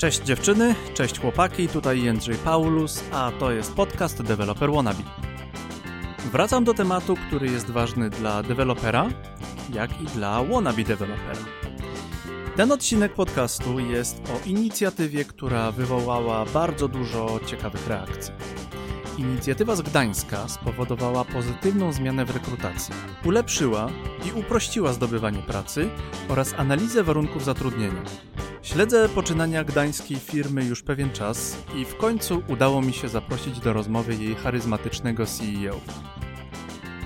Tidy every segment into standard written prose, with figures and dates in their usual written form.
Cześć dziewczyny, cześć chłopaki, tutaj Jędrzej Paulus, a to jest podcast Developer Wannabe. Wracam do tematu, który jest ważny dla dewelopera, jak i dla wannabe dewelopera. Ten odcinek podcastu jest o inicjatywie, która wywołała bardzo dużo ciekawych reakcji. Inicjatywa z Gdańska spowodowała pozytywną zmianę w rekrutacji, ulepszyła i uprościła zdobywanie pracy oraz analizę warunków zatrudnienia. Śledzę poczynania gdańskiej firmy już pewien czas i w końcu udało mi się zaprosić do rozmowy jej charyzmatycznego CEO.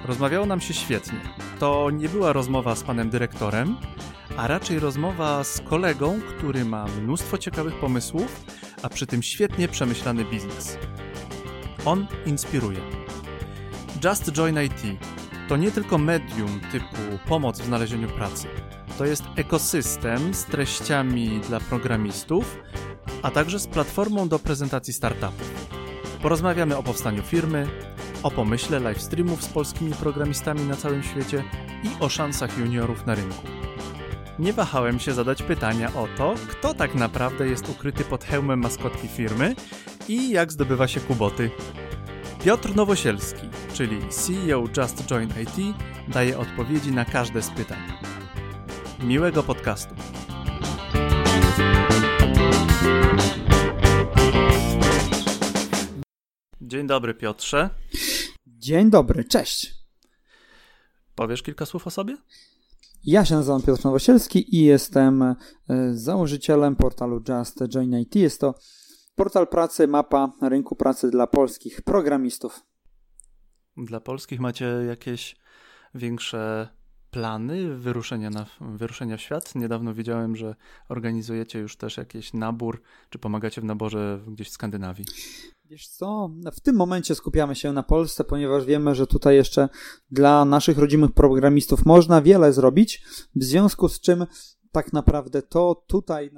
Rozmawiało nam się świetnie. To nie była rozmowa z panem dyrektorem, a raczej rozmowa z kolegą, który ma mnóstwo ciekawych pomysłów, a przy tym świetnie przemyślany biznes. On inspiruje. Just Join IT to nie tylko medium typu pomoc w znalezieniu pracy. To jest ekosystem z treściami dla programistów, a także z platformą do prezentacji startupów. Porozmawiamy o powstaniu firmy, o pomyśle livestreamów z polskimi programistami na całym świecie i o szansach juniorów na rynku. Nie wahałem się zadać pytania o to, kto tak naprawdę jest ukryty pod hełmem maskotki firmy i jak zdobywa się kuboty. Piotr Nowosielski, czyli CEO Just Join IT, daje odpowiedzi na każde z pytań. Miłego podcastu. Dzień dobry, Piotrze. Dzień dobry, cześć. Powiesz kilka słów o sobie? Ja się nazywam Piotr Nowosielski i jestem założycielem portalu Just Join IT. Jest to portal pracy, mapa rynku pracy dla polskich programistów. Dla polskich macie jakieś większe plany wyruszenia w świat? Niedawno widziałem, że organizujecie już też jakiś nabór, czy pomagacie w naborze gdzieś w Skandynawii. Wiesz co, w tym momencie skupiamy się na Polsce, ponieważ wiemy, że tutaj jeszcze dla naszych rodzimych programistów można wiele zrobić, w związku z czym tak naprawdę to tutaj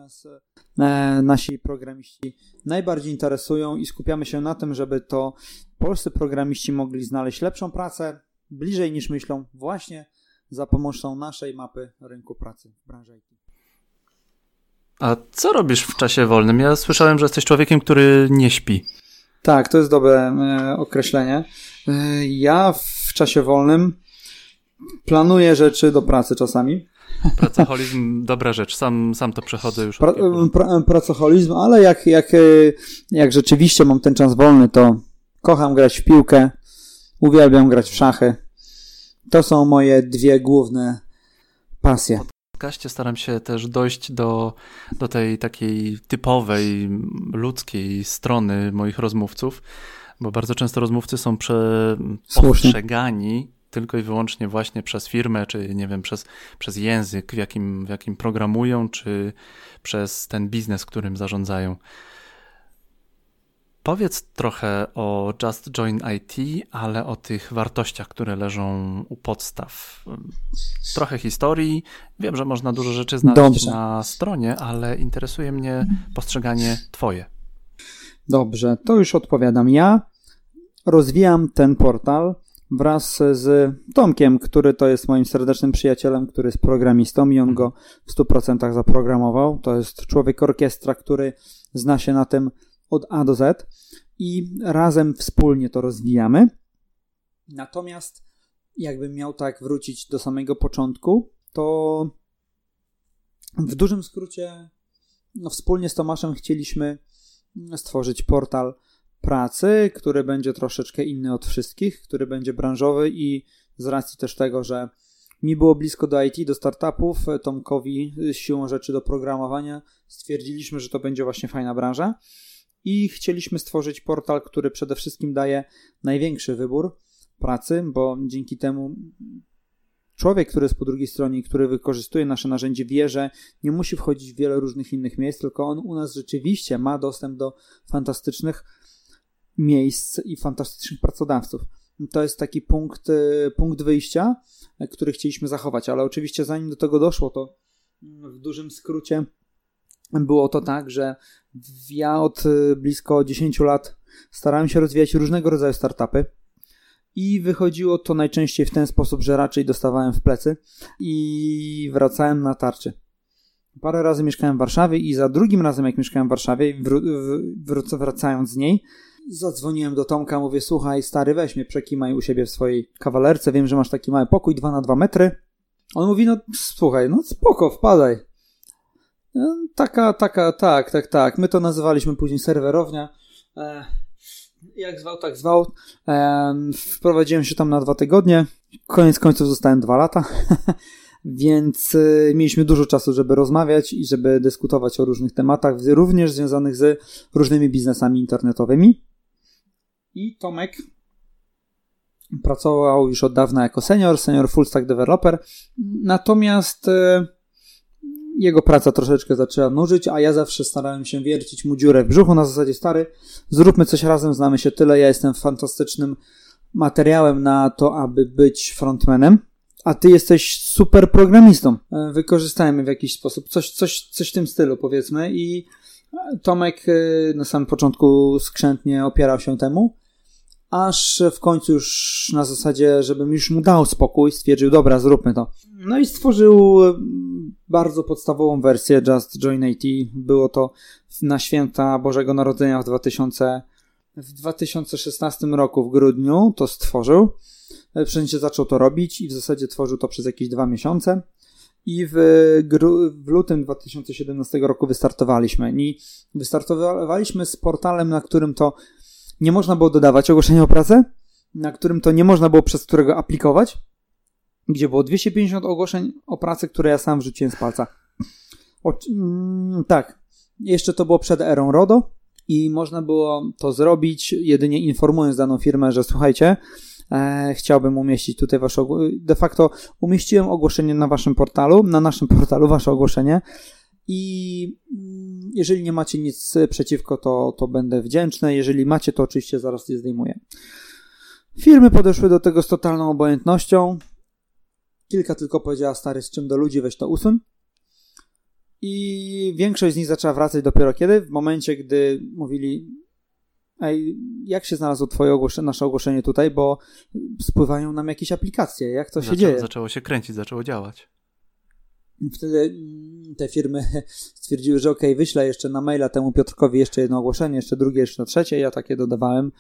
nasi programiści najbardziej interesują i skupiamy się na tym, żeby to polscy programiści mogli znaleźć lepszą pracę, bliżej niż myślą, właśnie za pomocą naszej mapy rynku pracy w branży IT. A co robisz w czasie wolnym? Ja słyszałem, że jesteś człowiekiem, który nie śpi. Tak, to jest dobre określenie. Ja w czasie wolnym planuję rzeczy do pracy czasami. Pracoholizm, dobra rzecz, sam to przechodzę już. Pracoholizm, ale jak rzeczywiście mam ten czas wolny, to kocham grać w piłkę, uwielbiam grać w szachy. To są moje dwie główne pasje. W podcaście staram się też dojść do tej takiej typowej, ludzkiej strony moich rozmówców, bo bardzo często rozmówcy są postrzegani tylko i wyłącznie właśnie przez firmę, czy nie wiem, przez język, w jakim programują, czy przez ten biznes, którym zarządzają. Powiedz trochę o Just Join IT, ale o tych wartościach, które leżą u podstaw. Trochę historii. Wiem, że można dużo rzeczy znaleźć na stronie, ale interesuje mnie postrzeganie twoje. Dobrze, to już odpowiadam. Ja rozwijam ten portal wraz z Tomkiem, który to jest moim serdecznym przyjacielem, który jest programistą i on go w 100% zaprogramował. To jest człowiek orkiestra, który zna się na tym od A do Z i razem wspólnie to rozwijamy. Natomiast jakbym miał tak wrócić do samego początku, to w dużym skrócie wspólnie z Tomaszem chcieliśmy stworzyć portal pracy, który będzie troszeczkę inny od wszystkich, który będzie branżowy i z racji też tego, że mi było blisko do IT, do startupów, Tomkowi siłą rzeczy do programowania, stwierdziliśmy, że to będzie właśnie fajna branża. I chcieliśmy stworzyć portal, który przede wszystkim daje największy wybór pracy, bo dzięki temu człowiek, który jest po drugiej stronie i który wykorzystuje nasze narzędzie, wie, że nie musi wchodzić w wiele różnych innych miejsc, tylko on u nas rzeczywiście ma dostęp do fantastycznych miejsc i fantastycznych pracodawców. To jest taki punkt wyjścia, który chcieliśmy zachować, ale oczywiście zanim do tego doszło, to w dużym skrócie było to tak, że ja od blisko 10 lat starałem się rozwijać różnego rodzaju startupy i wychodziło to najczęściej w ten sposób, że raczej dostawałem w plecy i wracałem na tarczy. Parę razy mieszkałem w Warszawie i za drugim razem, jak mieszkałem w Warszawie, wracając z niej, zadzwoniłem do Tomka, mówię, słuchaj stary, weź mnie, przekimaj u siebie w swojej kawalerce, wiem, że masz taki mały pokój, 2x2 metry. On mówi, no słuchaj, no spoko, wpadaj. Tak. My to nazywaliśmy później serwerownia. Jak zwał, tak zwał. Wprowadziłem się tam na 2 tygodnie. Koniec końców zostałem 2 lata. Więc mieliśmy dużo czasu, żeby rozmawiać i żeby dyskutować o różnych tematach, również związanych z różnymi biznesami internetowymi. I Tomek pracował już od dawna jako senior full stack developer. Natomiast jego praca troszeczkę zaczęła nużyć, a ja zawsze starałem się wiercić mu dziurę w brzuchu na zasadzie stary, zróbmy coś razem, znamy się tyle, ja jestem fantastycznym materiałem na to, aby być frontmanem, a ty jesteś super programistą. Wykorzystajmy w jakiś sposób coś w tym stylu, powiedzmy, i Tomek na samym początku skrzętnie opierał się temu, aż w końcu już na zasadzie, żebym już mu dał spokój, stwierdził, dobra, zróbmy to. No i stworzył bardzo podstawową wersję Just Join IT. Było to na święta Bożego Narodzenia w 2016 roku w grudniu to stworzył. Wszędzie zaczął to robić i w zasadzie tworzył to przez jakieś 2 miesiące. I w lutym 2017 roku wystartowaliśmy. I wystartowaliśmy z portalem, na którym to nie można było dodawać ogłoszenia o pracę, na którym to nie można było przez którego aplikować, gdzie było 250 ogłoszeń o pracę, które ja sam wrzuciłem z palca. Tak, jeszcze to było przed erą RODO i można było to zrobić jedynie informując daną firmę, że słuchajcie, chciałbym umieścić tutaj wasze ogłoszenie. De facto umieściłem ogłoszenie na waszym portalu, na naszym portalu wasze ogłoszenie i jeżeli nie macie nic przeciwko, to będę wdzięczny. Jeżeli macie, to oczywiście zaraz je zdejmuję. Firmy podeszły do tego z totalną obojętnością. Kilka tylko powiedziała, stary, z czym do ludzi, weź to usuń. I większość z nich zaczęła wracać dopiero kiedy? W momencie, gdy mówili, ej, jak się znalazło nasze ogłoszenie tutaj, bo spływają nam jakieś aplikacje, jak to się dzieje? Zaczęło się kręcić, zaczęło działać. Wtedy te firmy stwierdziły, że okej, wyślę jeszcze na maila temu Piotrkowi jeszcze jedno ogłoszenie, jeszcze drugie, jeszcze trzecie. Ja takie dodawałem.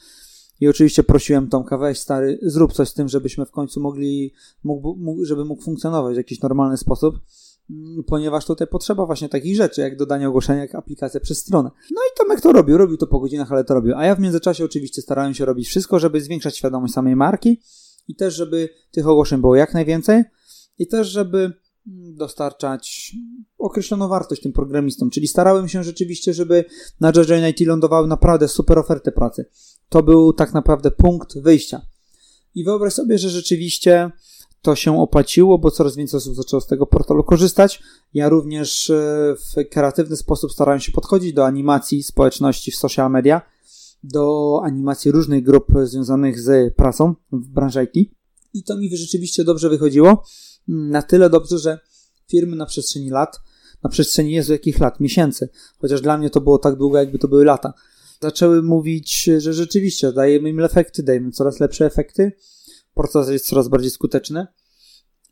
I oczywiście prosiłem Tomka, weź stary, zrób coś z tym, żebyśmy w końcu żeby mógł funkcjonować w jakiś normalny sposób, ponieważ tutaj potrzeba właśnie takich rzeczy, jak dodanie ogłoszenia, jak aplikacja przez stronę. No i Tomek to robił to po godzinach, ale to robił. A ja w międzyczasie oczywiście starałem się robić wszystko, żeby zwiększać świadomość samej marki i też, żeby tych ogłoszeń było jak najwięcej i też, żeby dostarczać określoną wartość tym programistom, czyli starałem się rzeczywiście, żeby na Just Join IT lądowały naprawdę super oferty pracy. To był tak naprawdę punkt wyjścia. I wyobraź sobie, że rzeczywiście to się opłaciło, bo coraz więcej osób zaczęło z tego portalu korzystać. Ja również w kreatywny sposób starałem się podchodzić do animacji społeczności w social media, do animacji różnych grup związanych z pracą w branży IT. I to mi rzeczywiście dobrze wychodziło. Na tyle dobrze, że firmy na przestrzeni lat, miesięcy, chociaż dla mnie to było tak długo, jakby to były lata, zaczęły mówić, że rzeczywiście dajemy im efekty, dajemy coraz lepsze efekty, proces jest coraz bardziej skuteczny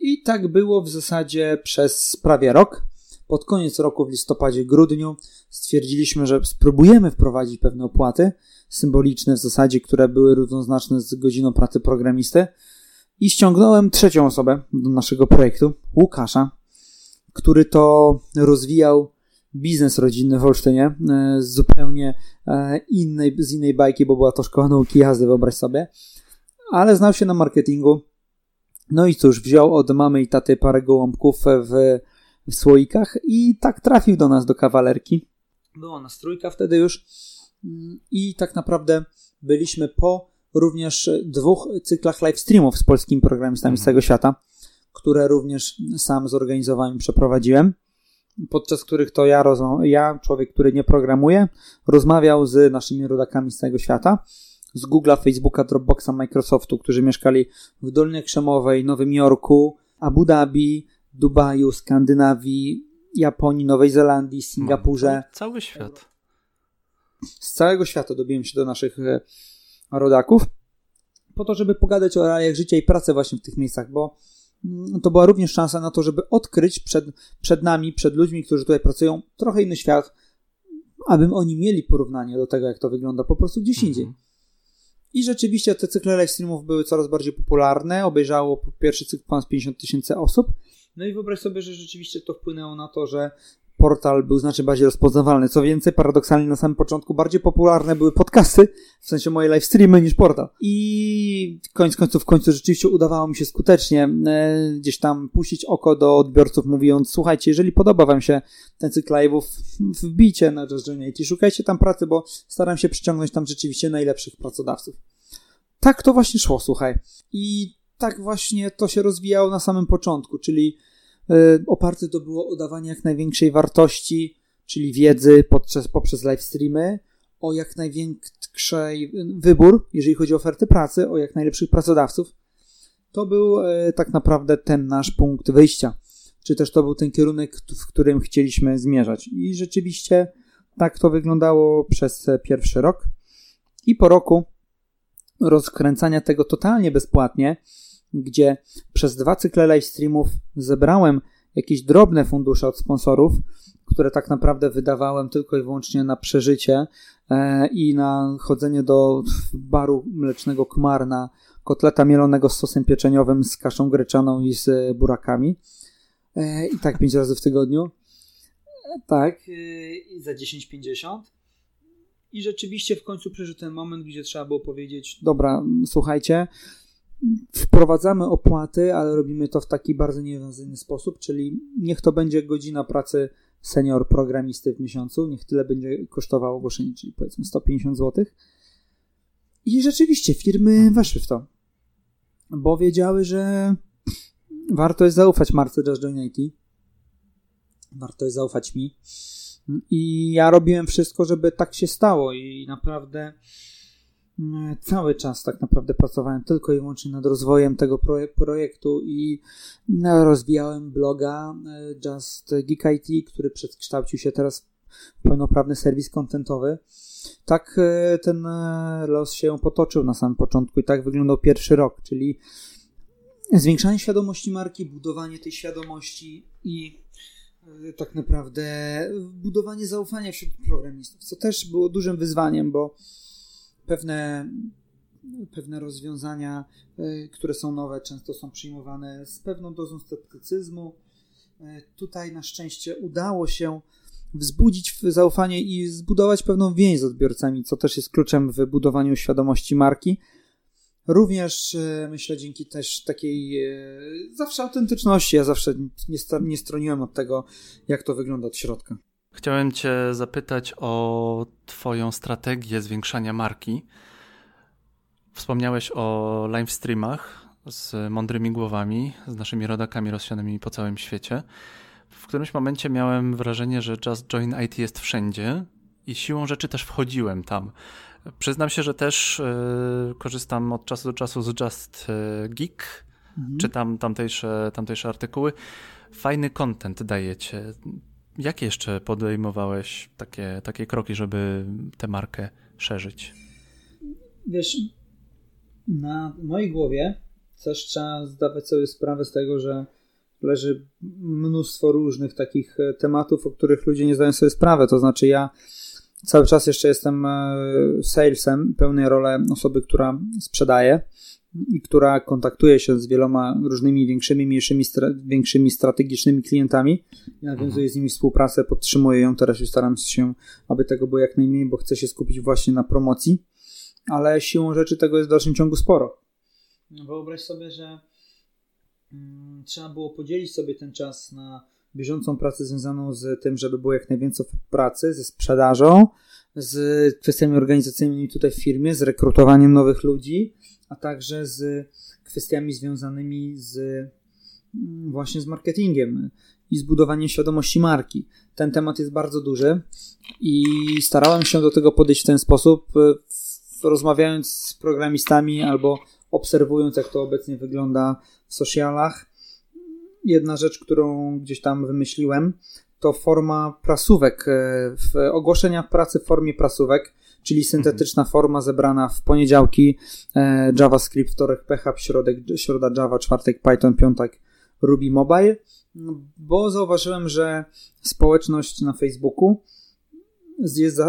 i tak było w zasadzie przez prawie rok. Pod koniec roku, w listopadzie, grudniu stwierdziliśmy, że spróbujemy wprowadzić pewne opłaty symboliczne w zasadzie, które były równoznaczne z godziną pracy programisty. I ściągnąłem 3 osobę do naszego projektu, Łukasza, który to rozwijał biznes rodzinny w Olsztynie z zupełnie innej bajki, bo była to szkoła nauki jazdy, wyobraź sobie, ale znał się na marketingu. No i cóż, wziął od mamy i taty parę gołąbków w słoikach i tak trafił do nas, do kawalerki. Była nas 3 wtedy już i tak naprawdę byliśmy po również 2 cyklach live streamów z polskimi programistami z całego świata, które również sam zorganizowałem i przeprowadziłem, podczas których to ja, człowiek, który nie programuje, rozmawiał z naszymi rodakami z całego świata, z Google'a, Facebooka, Dropboxa, Microsoftu, którzy mieszkali w Dolinie Krzemowej, Nowym Jorku, Abu Dhabi, Dubaju, Skandynawii, Japonii, Nowej Zelandii, Singapurze. Cały świat. Z całego świata dobiłem się do naszych rodaków, po to, żeby pogadać o realiach życia i pracy właśnie w tych miejscach, bo to była również szansa na to, żeby odkryć przed ludźmi, którzy tutaj pracują, trochę inny świat, aby oni mieli porównanie do tego, jak to wygląda po prostu gdzieś indziej. I rzeczywiście te cykle live streamów były coraz bardziej popularne, obejrzało pierwszy cykl ponad 50,000 osób. No i wyobraź sobie, że rzeczywiście to wpłynęło na to, że portal był znacznie bardziej rozpoznawalny. Co więcej, paradoksalnie na samym początku bardziej popularne były podcasty, w sensie moje live streamy, niż portal. I w końcu rzeczywiście udawało mi się skutecznie gdzieś tam puścić oko do odbiorców, mówiąc: słuchajcie, jeżeli podoba wam się ten cykl live'ów, wbijcie na Just Join IT, szukajcie tam pracy, bo staram się przyciągnąć tam rzeczywiście najlepszych pracodawców. Tak to właśnie szło, słuchaj. I tak właśnie to się rozwijało na samym początku, czyli oparte to było o dawanie jak największej wartości, czyli wiedzy poprzez live streamy, o jak największej wybór, jeżeli chodzi o oferty pracy, o jak najlepszych pracodawców. To był tak naprawdę ten nasz punkt wyjścia, czy też to był ten kierunek, w którym chcieliśmy zmierzać. I rzeczywiście tak to wyglądało przez pierwszy rok. I po roku rozkręcania tego totalnie bezpłatnie, gdzie przez 2 cykle live streamów zebrałem jakieś drobne fundusze od sponsorów, które tak naprawdę wydawałem tylko i wyłącznie na przeżycie i na chodzenie do baru mlecznego Kmarna, kotleta mielonego z sosem pieczeniowym, z kaszą gryczaną i z burakami. I tak 5 razy w tygodniu. Tak, za 10,50. I rzeczywiście w końcu przyszedł ten moment, gdzie trzeba było powiedzieć: dobra, słuchajcie, wprowadzamy opłaty, ale robimy to w taki bardzo niewiązańny sposób, czyli niech to będzie godzina pracy senior programisty w miesiącu, niech tyle będzie kosztowało ogłoszenie, czyli powiedzmy 150 zł. I rzeczywiście firmy weszły w to, bo wiedziały, że warto jest zaufać marce Just Join IT, warto jest zaufać mi, i ja robiłem wszystko, żeby tak się stało, i naprawdę cały czas tak naprawdę pracowałem tylko i wyłącznie nad rozwojem tego projektu i rozwijałem bloga Just Geek IT, który przekształcił się teraz w pełnoprawny serwis kontentowy. Tak ten los się potoczył na samym początku i tak wyglądał pierwszy rok, czyli zwiększanie świadomości marki, budowanie tej świadomości i tak naprawdę budowanie zaufania wśród programistów, co też było dużym wyzwaniem, bo Pewne rozwiązania, które są nowe, często są przyjmowane z pewną dozą sceptycyzmu. Tutaj na szczęście udało się wzbudzić zaufanie i zbudować pewną więź z odbiorcami, co też jest kluczem w budowaniu świadomości marki. Również myślę dzięki też takiej zawsze autentyczności. Ja zawsze nie stroniłem od tego, jak to wygląda od środka. Chciałem Cię zapytać o Twoją strategię zwiększania marki. Wspomniałeś o live streamach z mądrymi głowami, z naszymi rodakami rozsianymi po całym świecie. W którymś momencie miałem wrażenie, że Just Join IT jest wszędzie i siłą rzeczy też wchodziłem tam. Przyznam się, że też korzystam od czasu do czasu z Just Geek, czytam tamtejsze artykuły. Fajny content dajecie. Jakie jeszcze podejmowałeś takie kroki, żeby tę markę szerzyć? Wiesz, na mojej głowie też trzeba zdawać sobie sprawę z tego, że leży mnóstwo różnych takich tematów, o których ludzie nie zdają sobie sprawy. To znaczy ja cały czas jeszcze jestem salesem, pełnię rolę osoby, która sprzedaje i która kontaktuje się z wieloma różnymi większymi, mniejszymi, większymi strategicznymi klientami. Ja nawiązuję z nimi współpracę, podtrzymuję ją. Teraz już staram się, aby tego było jak najmniej, bo chcę się skupić właśnie na promocji, ale siłą rzeczy tego jest w dalszym ciągu sporo. Wyobraź sobie, że trzeba było podzielić sobie ten czas na bieżącą pracę związaną z tym, żeby było jak najwięcej pracy, ze sprzedażą, z kwestiami organizacyjnymi tutaj w firmie, z rekrutowaniem nowych ludzi, a także z kwestiami związanymi z właśnie z marketingiem i zbudowaniem świadomości marki. Ten temat jest bardzo duży i starałem się do tego podejść w ten sposób, rozmawiając z programistami albo obserwując, jak to obecnie wygląda w socialach. Jedna rzecz, którą gdzieś tam wymyśliłem, to forma prasówek, ogłoszenia pracy w formie prasówek, czyli syntetyczna forma zebrana w poniedziałki JavaScript, wtorek PHP, środa Java, czwartek Python, piątek Ruby Mobile, bo zauważyłem, że społeczność na Facebooku jest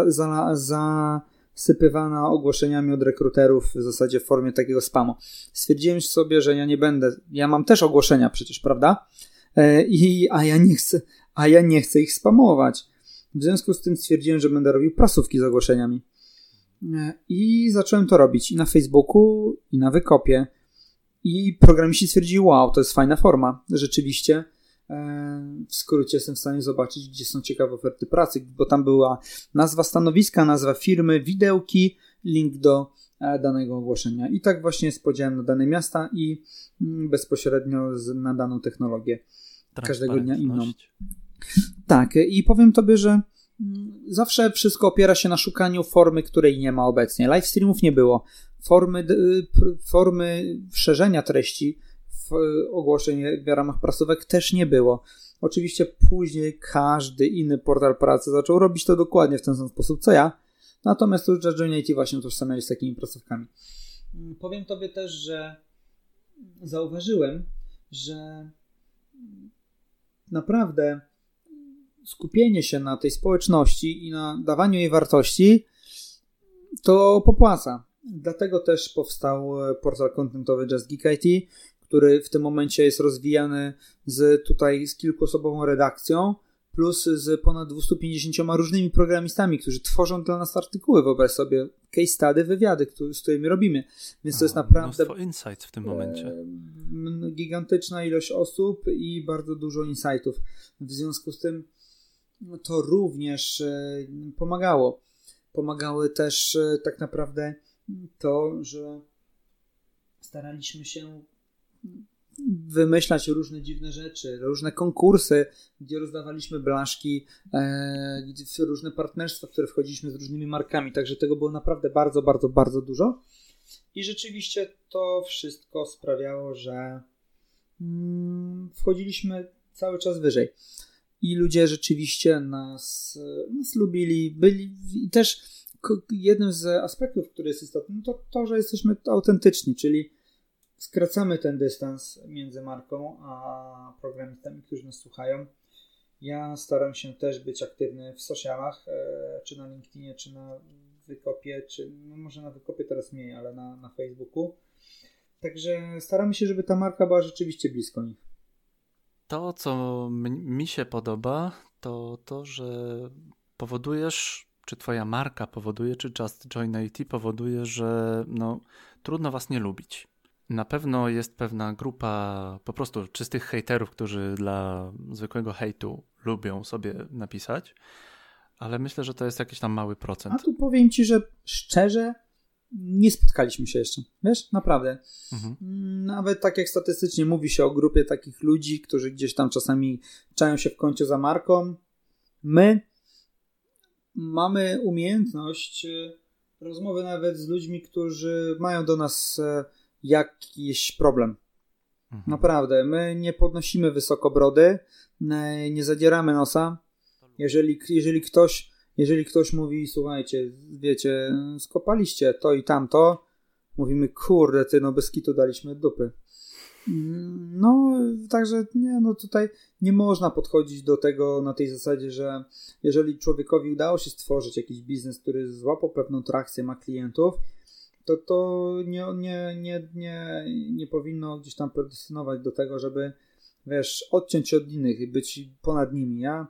zasypywana ogłoszeniami od rekruterów w zasadzie w formie takiego spamu. Stwierdziłem sobie, że ja nie będę, ja mam też ogłoszenia przecież, prawda? Ja nie chcę ich spamować. W związku z tym stwierdziłem, że będę robił prasówki z ogłoszeniami. I zacząłem to robić i na Facebooku, i na Wykopie. I programiści stwierdzili, wow, to jest fajna forma. Rzeczywiście, w skrócie jestem w stanie zobaczyć, gdzie są ciekawe oferty pracy, bo tam była nazwa stanowiska, nazwa firmy, widełki, link do danego ogłoszenia. I tak właśnie spodziewałem na dane miasta i bezpośrednio na daną technologię. Każdego dnia inną. Tak, i powiem Tobie, że zawsze wszystko opiera się na szukaniu formy, której nie ma obecnie. Livestreamów nie było. Formy szerzenia treści ogłoszeń w ramach prasówek też nie było. Oczywiście później każdy inny portal pracy zaczął robić to dokładnie w ten sam sposób, co ja. Natomiast już Just Join IT właśnie utożsamiali z takimi prasówkami. Powiem Tobie też, że zauważyłem, że naprawdę skupienie się na tej społeczności i na dawaniu jej wartości to popłaca. Dlatego też powstał portal kontentowy Just Geek IT, który w tym momencie jest rozwijany z kilkuosobową redakcją plus z ponad 250 różnymi programistami, którzy tworzą dla nas artykuły wyobraź sobie, case study, wywiady, z którymi robimy. Więc to jest naprawdę mnóstwo insights w tym momencie. Gigantyczna ilość osób i bardzo dużo insightów. W związku z tym to również pomagało. Pomagały też tak naprawdę to, że staraliśmy się wymyślać różne dziwne rzeczy, różne konkursy, gdzie rozdawaliśmy blaszki, różne partnerstwa, w które wchodziliśmy z różnymi markami, także tego było naprawdę bardzo, bardzo, bardzo dużo i rzeczywiście to wszystko sprawiało, że wchodziliśmy cały czas wyżej i ludzie rzeczywiście nas lubili, byli i też jednym z aspektów, który jest istotny, to, że jesteśmy autentyczni, czyli skracamy ten dystans między marką a programistami, którzy nas słuchają. Ja staram się też być aktywny w socialach, czy na LinkedInie, czy na Wykopie, czy może na Wykopie teraz mniej, ale na Facebooku. Także staramy się, żeby ta marka była rzeczywiście blisko nich. To, co mi się podoba, to, że powodujesz, czy twoja marka powoduje, czy Just Join IT powoduje, że trudno was nie lubić. Na pewno jest pewna grupa po prostu czystych hejterów, którzy dla zwykłego hejtu lubią sobie napisać, ale myślę, że to jest jakiś tam mały procent. A tu powiem Ci, że szczerze nie spotkaliśmy się jeszcze, wiesz, naprawdę. Mhm. Nawet tak jak statystycznie mówi się o grupie takich ludzi, którzy gdzieś tam czasami czają się w kącie za marką, my mamy umiejętność rozmowy nawet z ludźmi, którzy mają do nas jakiś problem. Mhm. Naprawdę, my nie podnosimy wysoko brody, nie zadzieramy nosa. Jeżeli ktoś mówi, słuchajcie, wiecie, skopaliście to i tamto, mówimy, kurde, ty, bez kitu daliśmy dupy. Także nie, tutaj nie można podchodzić do tego na tej zasadzie, że jeżeli człowiekowi udało się stworzyć jakiś biznes, który złapał pewną trakcję, ma klientów, to nie powinno gdzieś tam predestynować do tego, żeby, wiesz, odciąć się od innych i być ponad nimi. Ja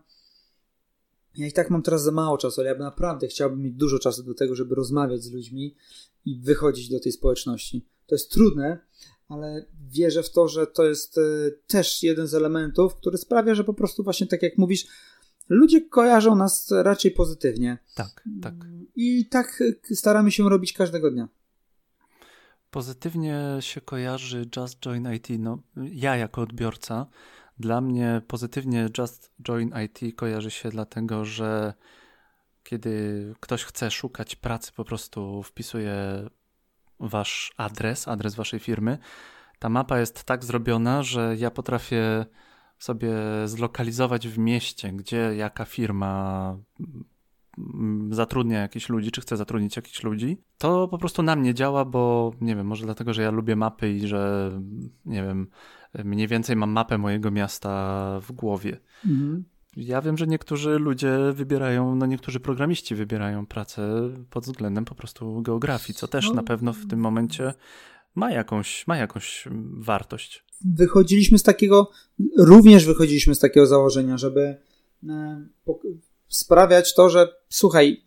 i tak mam teraz za mało czasu, ale ja naprawdę chciałbym mieć dużo czasu do tego, żeby rozmawiać z ludźmi i wychodzić do tej społeczności. To jest trudne, ale wierzę w to, że to jest też jeden z elementów, który sprawia, że po prostu właśnie tak jak mówisz, ludzie kojarzą nas raczej pozytywnie. Tak. I tak staramy się robić każdego dnia. Pozytywnie się kojarzy Just Join IT. Ja jako odbiorca, dla mnie pozytywnie Just Join IT kojarzy się dlatego, że kiedy ktoś chce szukać pracy, po prostu wpisuje wasz adres waszej firmy. Ta mapa jest tak zrobiona, że ja potrafię sobie zlokalizować w mieście, gdzie jaka firma zatrudnia jakichś ludzi, czy chce zatrudnić jakichś ludzi. To po prostu na mnie działa, bo nie wiem, może dlatego, że ja lubię mapy i że nie wiem, mniej więcej mam mapę mojego miasta w głowie. Mhm. Ja wiem, że niektórzy ludzie wybierają, niektórzy programiści wybierają pracę pod względem po prostu geografii, co też na pewno w tym momencie ma jakąś wartość. Wychodziliśmy z takiego założenia, żeby sprawiać to, że słuchaj,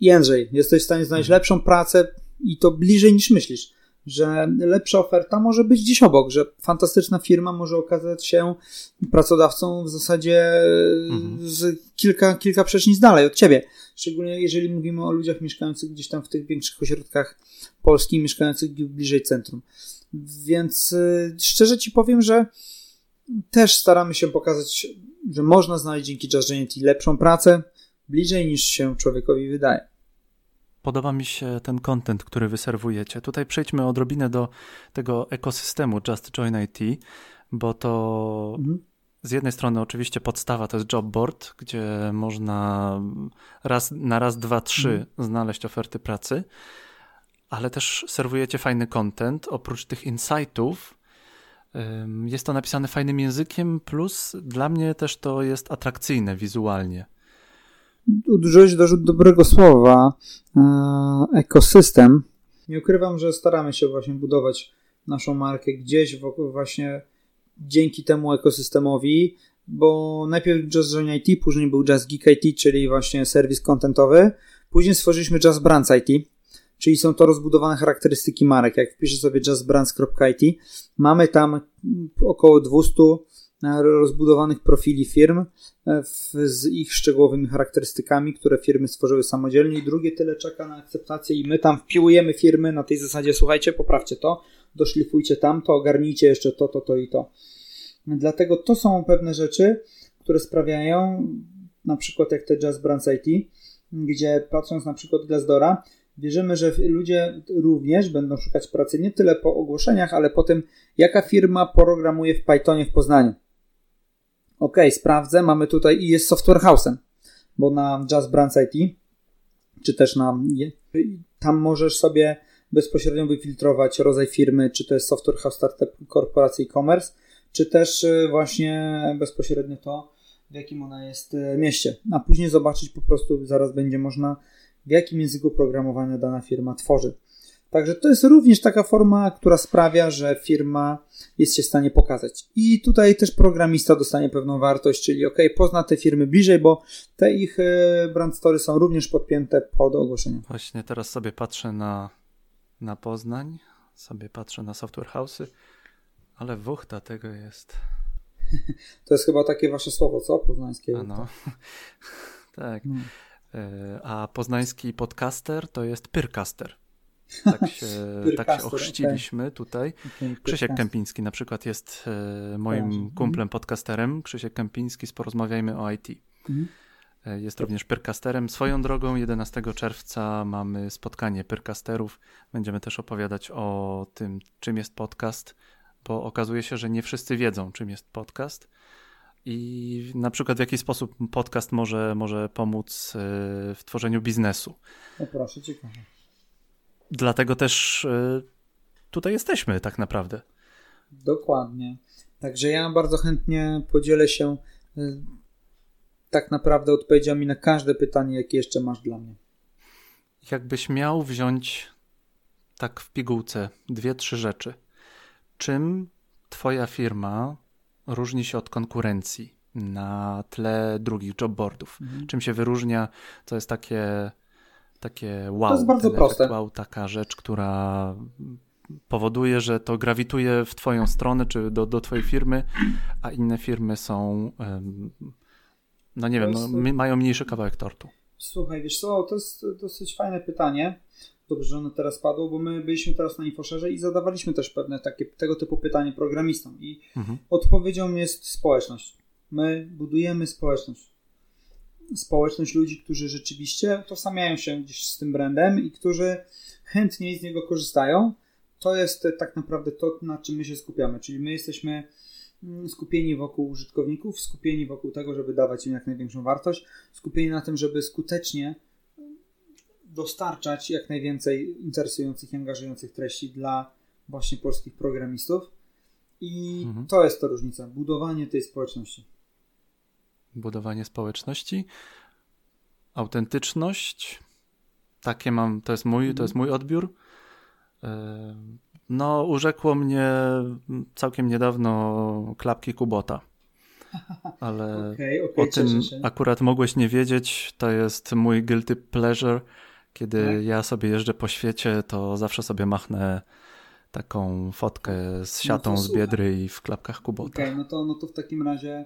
Jędrzej, jesteś w stanie znaleźć lepszą pracę i to bliżej niż myślisz, że lepsza oferta może być gdzieś obok, że fantastyczna firma może okazać się pracodawcą w zasadzie z kilka przecznic dalej od ciebie. Szczególnie jeżeli mówimy o ludziach mieszkających gdzieś tam w tych większych ośrodkach Polski, mieszkających bliżej centrum. Więc szczerze ci powiem, że też staramy się pokazać, że można znaleźć dzięki Just Join IT lepszą pracę bliżej niż się człowiekowi wydaje. Podoba mi się ten content, który wy serwujecie. Tutaj przejdźmy odrobinę do tego ekosystemu Just Join IT, bo to z jednej strony oczywiście podstawa to jest jobboard, gdzie można raz, dwa, trzy znaleźć oferty pracy, ale też serwujecie fajny content. Oprócz tych insightów jest to napisane fajnym językiem, plus dla mnie też to jest atrakcyjne wizualnie. Użyłeś dobrego słowa, ekosystem. Nie ukrywam, że staramy się właśnie budować naszą markę gdzieś wokół, właśnie dzięki temu ekosystemowi, bo najpierw Just Join IT, później był Just Geek IT, czyli właśnie serwis kontentowy, później stworzyliśmy Just Brands IT, czyli są to rozbudowane charakterystyki marek. Jak wpiszę sobie justbrands.it, mamy tam około 200 rozbudowanych profili firm z ich szczegółowymi charakterystykami, które firmy stworzyły samodzielnie, i drugie tyle czeka na akceptację i my tam wpiłujemy firmy na tej zasadzie: słuchajcie, poprawcie to, doszlifujcie tamto, ogarnijcie jeszcze to i to. Dlatego to są pewne rzeczy, które sprawiają, na przykład jak te Just Brands IT, gdzie patrząc na przykład Glassdoora, wierzymy, że ludzie również będą szukać pracy nie tyle po ogłoszeniach, ale po tym, jaka firma programuje w Pythonie w Poznaniu. Okej, sprawdzę, mamy tutaj i jest software house'em, bo na Just Brands IT, czy też tam możesz sobie bezpośrednio wyfiltrować rodzaj firmy, czy to jest software house, startup, korporacja, e-commerce, czy też właśnie bezpośrednio to, w jakim ona jest mieście. A później zobaczyć po prostu, zaraz będzie można, w jakim języku programowania dana firma tworzy. Także to jest również taka forma, która sprawia, że firma jest się w stanie pokazać. I tutaj też programista dostanie pewną wartość, czyli pozna te firmy bliżej, bo te ich brand story są również podpięte pod ogłoszenia. Właśnie teraz sobie patrzę na Poznań, sobie patrzę na software house'y, ale wuchta tego jest. To jest chyba takie wasze słowo, co? Poznańskie. No. Tak. No. A poznański podcaster to jest pyrcaster. Tak się ochrzciliśmy tutaj. Krzysiek Kępiński na przykład jest moim kumplem podcasterem. Krzysiek Kępiński z Porozmawiajmy o IT. Jest również pyrcasterem. Swoją drogą 11 czerwca mamy spotkanie pyrcasterów. Będziemy też opowiadać o tym, czym jest podcast, bo okazuje się, że nie wszyscy wiedzą, czym jest podcast. I na przykład w jaki sposób podcast może pomóc w tworzeniu biznesu. No proszę, ciekawe. Dlatego też tutaj jesteśmy tak naprawdę. Dokładnie. Także ja bardzo chętnie podzielę się tak naprawdę odpowiedziami na każde pytanie, jakie jeszcze masz dla mnie. Jakbyś miał wziąć tak w pigułce 2-3 rzeczy. Czym twoja firma różni się od konkurencji na tle drugich jobboardów? Czym się wyróżnia? To jest takie wow. To jest bardzo proste. Wow, taka rzecz, która powoduje, że to grawituje w twoją stronę, czy do twojej firmy, a inne firmy są, mają mniejszy kawałek tortu. Słuchaj, wiesz co, to jest dosyć fajne pytanie. Dobrze, że ono teraz padło, bo my byliśmy teraz na Infosharze i zadawaliśmy też pewne takie tego typu pytanie programistom i odpowiedzią jest społeczność. My budujemy społeczność. Społeczność ludzi, którzy rzeczywiście utożsamiają się gdzieś z tym brandem i którzy chętniej z niego korzystają. To jest tak naprawdę to, na czym my się skupiamy. Czyli my jesteśmy skupieni wokół użytkowników, skupieni wokół tego, żeby dawać im jak największą wartość, skupieni na tym, żeby skutecznie dostarczać jak najwięcej interesujących i angażujących treści dla właśnie polskich programistów I to jest ta różnica, budowanie tej społeczności. Budowanie społeczności, autentyczność, takie mam, to jest mój odbiór. No, urzekło mnie całkiem niedawno klapki Kubota, ale okay, o tym akurat mogłeś nie wiedzieć, to jest mój guilty pleasure. Kiedy ja sobie jeżdżę po świecie, to zawsze sobie machnę taką fotkę z siatą z Biedry i w klapkach Kubota. Okay, no to w takim razie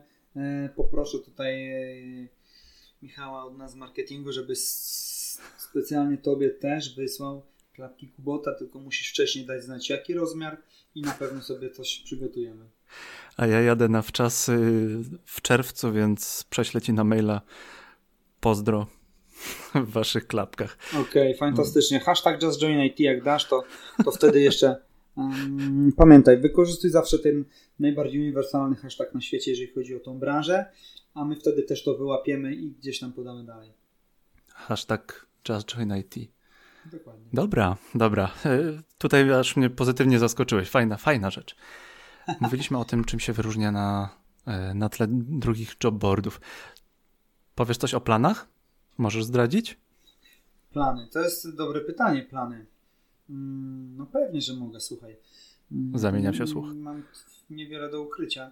poproszę tutaj Michała od nas z marketingu, żeby specjalnie tobie też wysłał klapki Kubota, tylko musisz wcześniej dać znać jaki rozmiar i na pewno sobie coś przygotujemy. A ja jadę na wczasy w czerwcu, więc prześlę ci na maila pozdro w waszych klapkach. Okej, fantastycznie. Hashtag Just Join IT, jak dasz, to wtedy jeszcze pamiętaj, wykorzystuj zawsze ten najbardziej uniwersalny hashtag na świecie, jeżeli chodzi o tą branżę, a my wtedy też to wyłapiemy i gdzieś tam podamy dalej. Hashtag Just Join IT. Dokładnie. Dobra. Tutaj aż mnie pozytywnie zaskoczyłeś. Fajna rzecz. Mówiliśmy o tym, czym się wyróżnia na tle drugich jobboardów. Powiesz coś o planach? Możesz zdradzić? Plany. To jest dobre pytanie, plany. No pewnie, że mogę, słuchaj. Zamieniam się w słuch. Mam niewiele do ukrycia.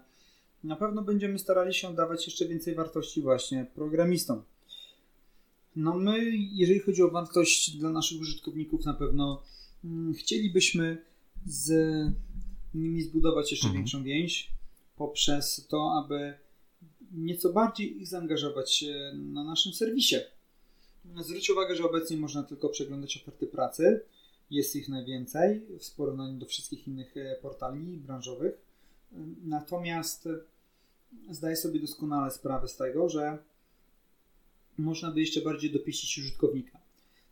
Na pewno będziemy starali się dawać jeszcze więcej wartości właśnie programistom. No my, jeżeli chodzi o wartość dla naszych użytkowników, na pewno chcielibyśmy z nimi zbudować jeszcze większą więź poprzez to, aby nieco bardziej ich zaangażować na naszym serwisie. Zwróć uwagę, że obecnie można tylko przeglądać oferty pracy. Jest ich najwięcej w porównaniu do wszystkich innych portali branżowych. Natomiast zdaję sobie doskonale sprawę z tego, że można by jeszcze bardziej dopieścić użytkownika.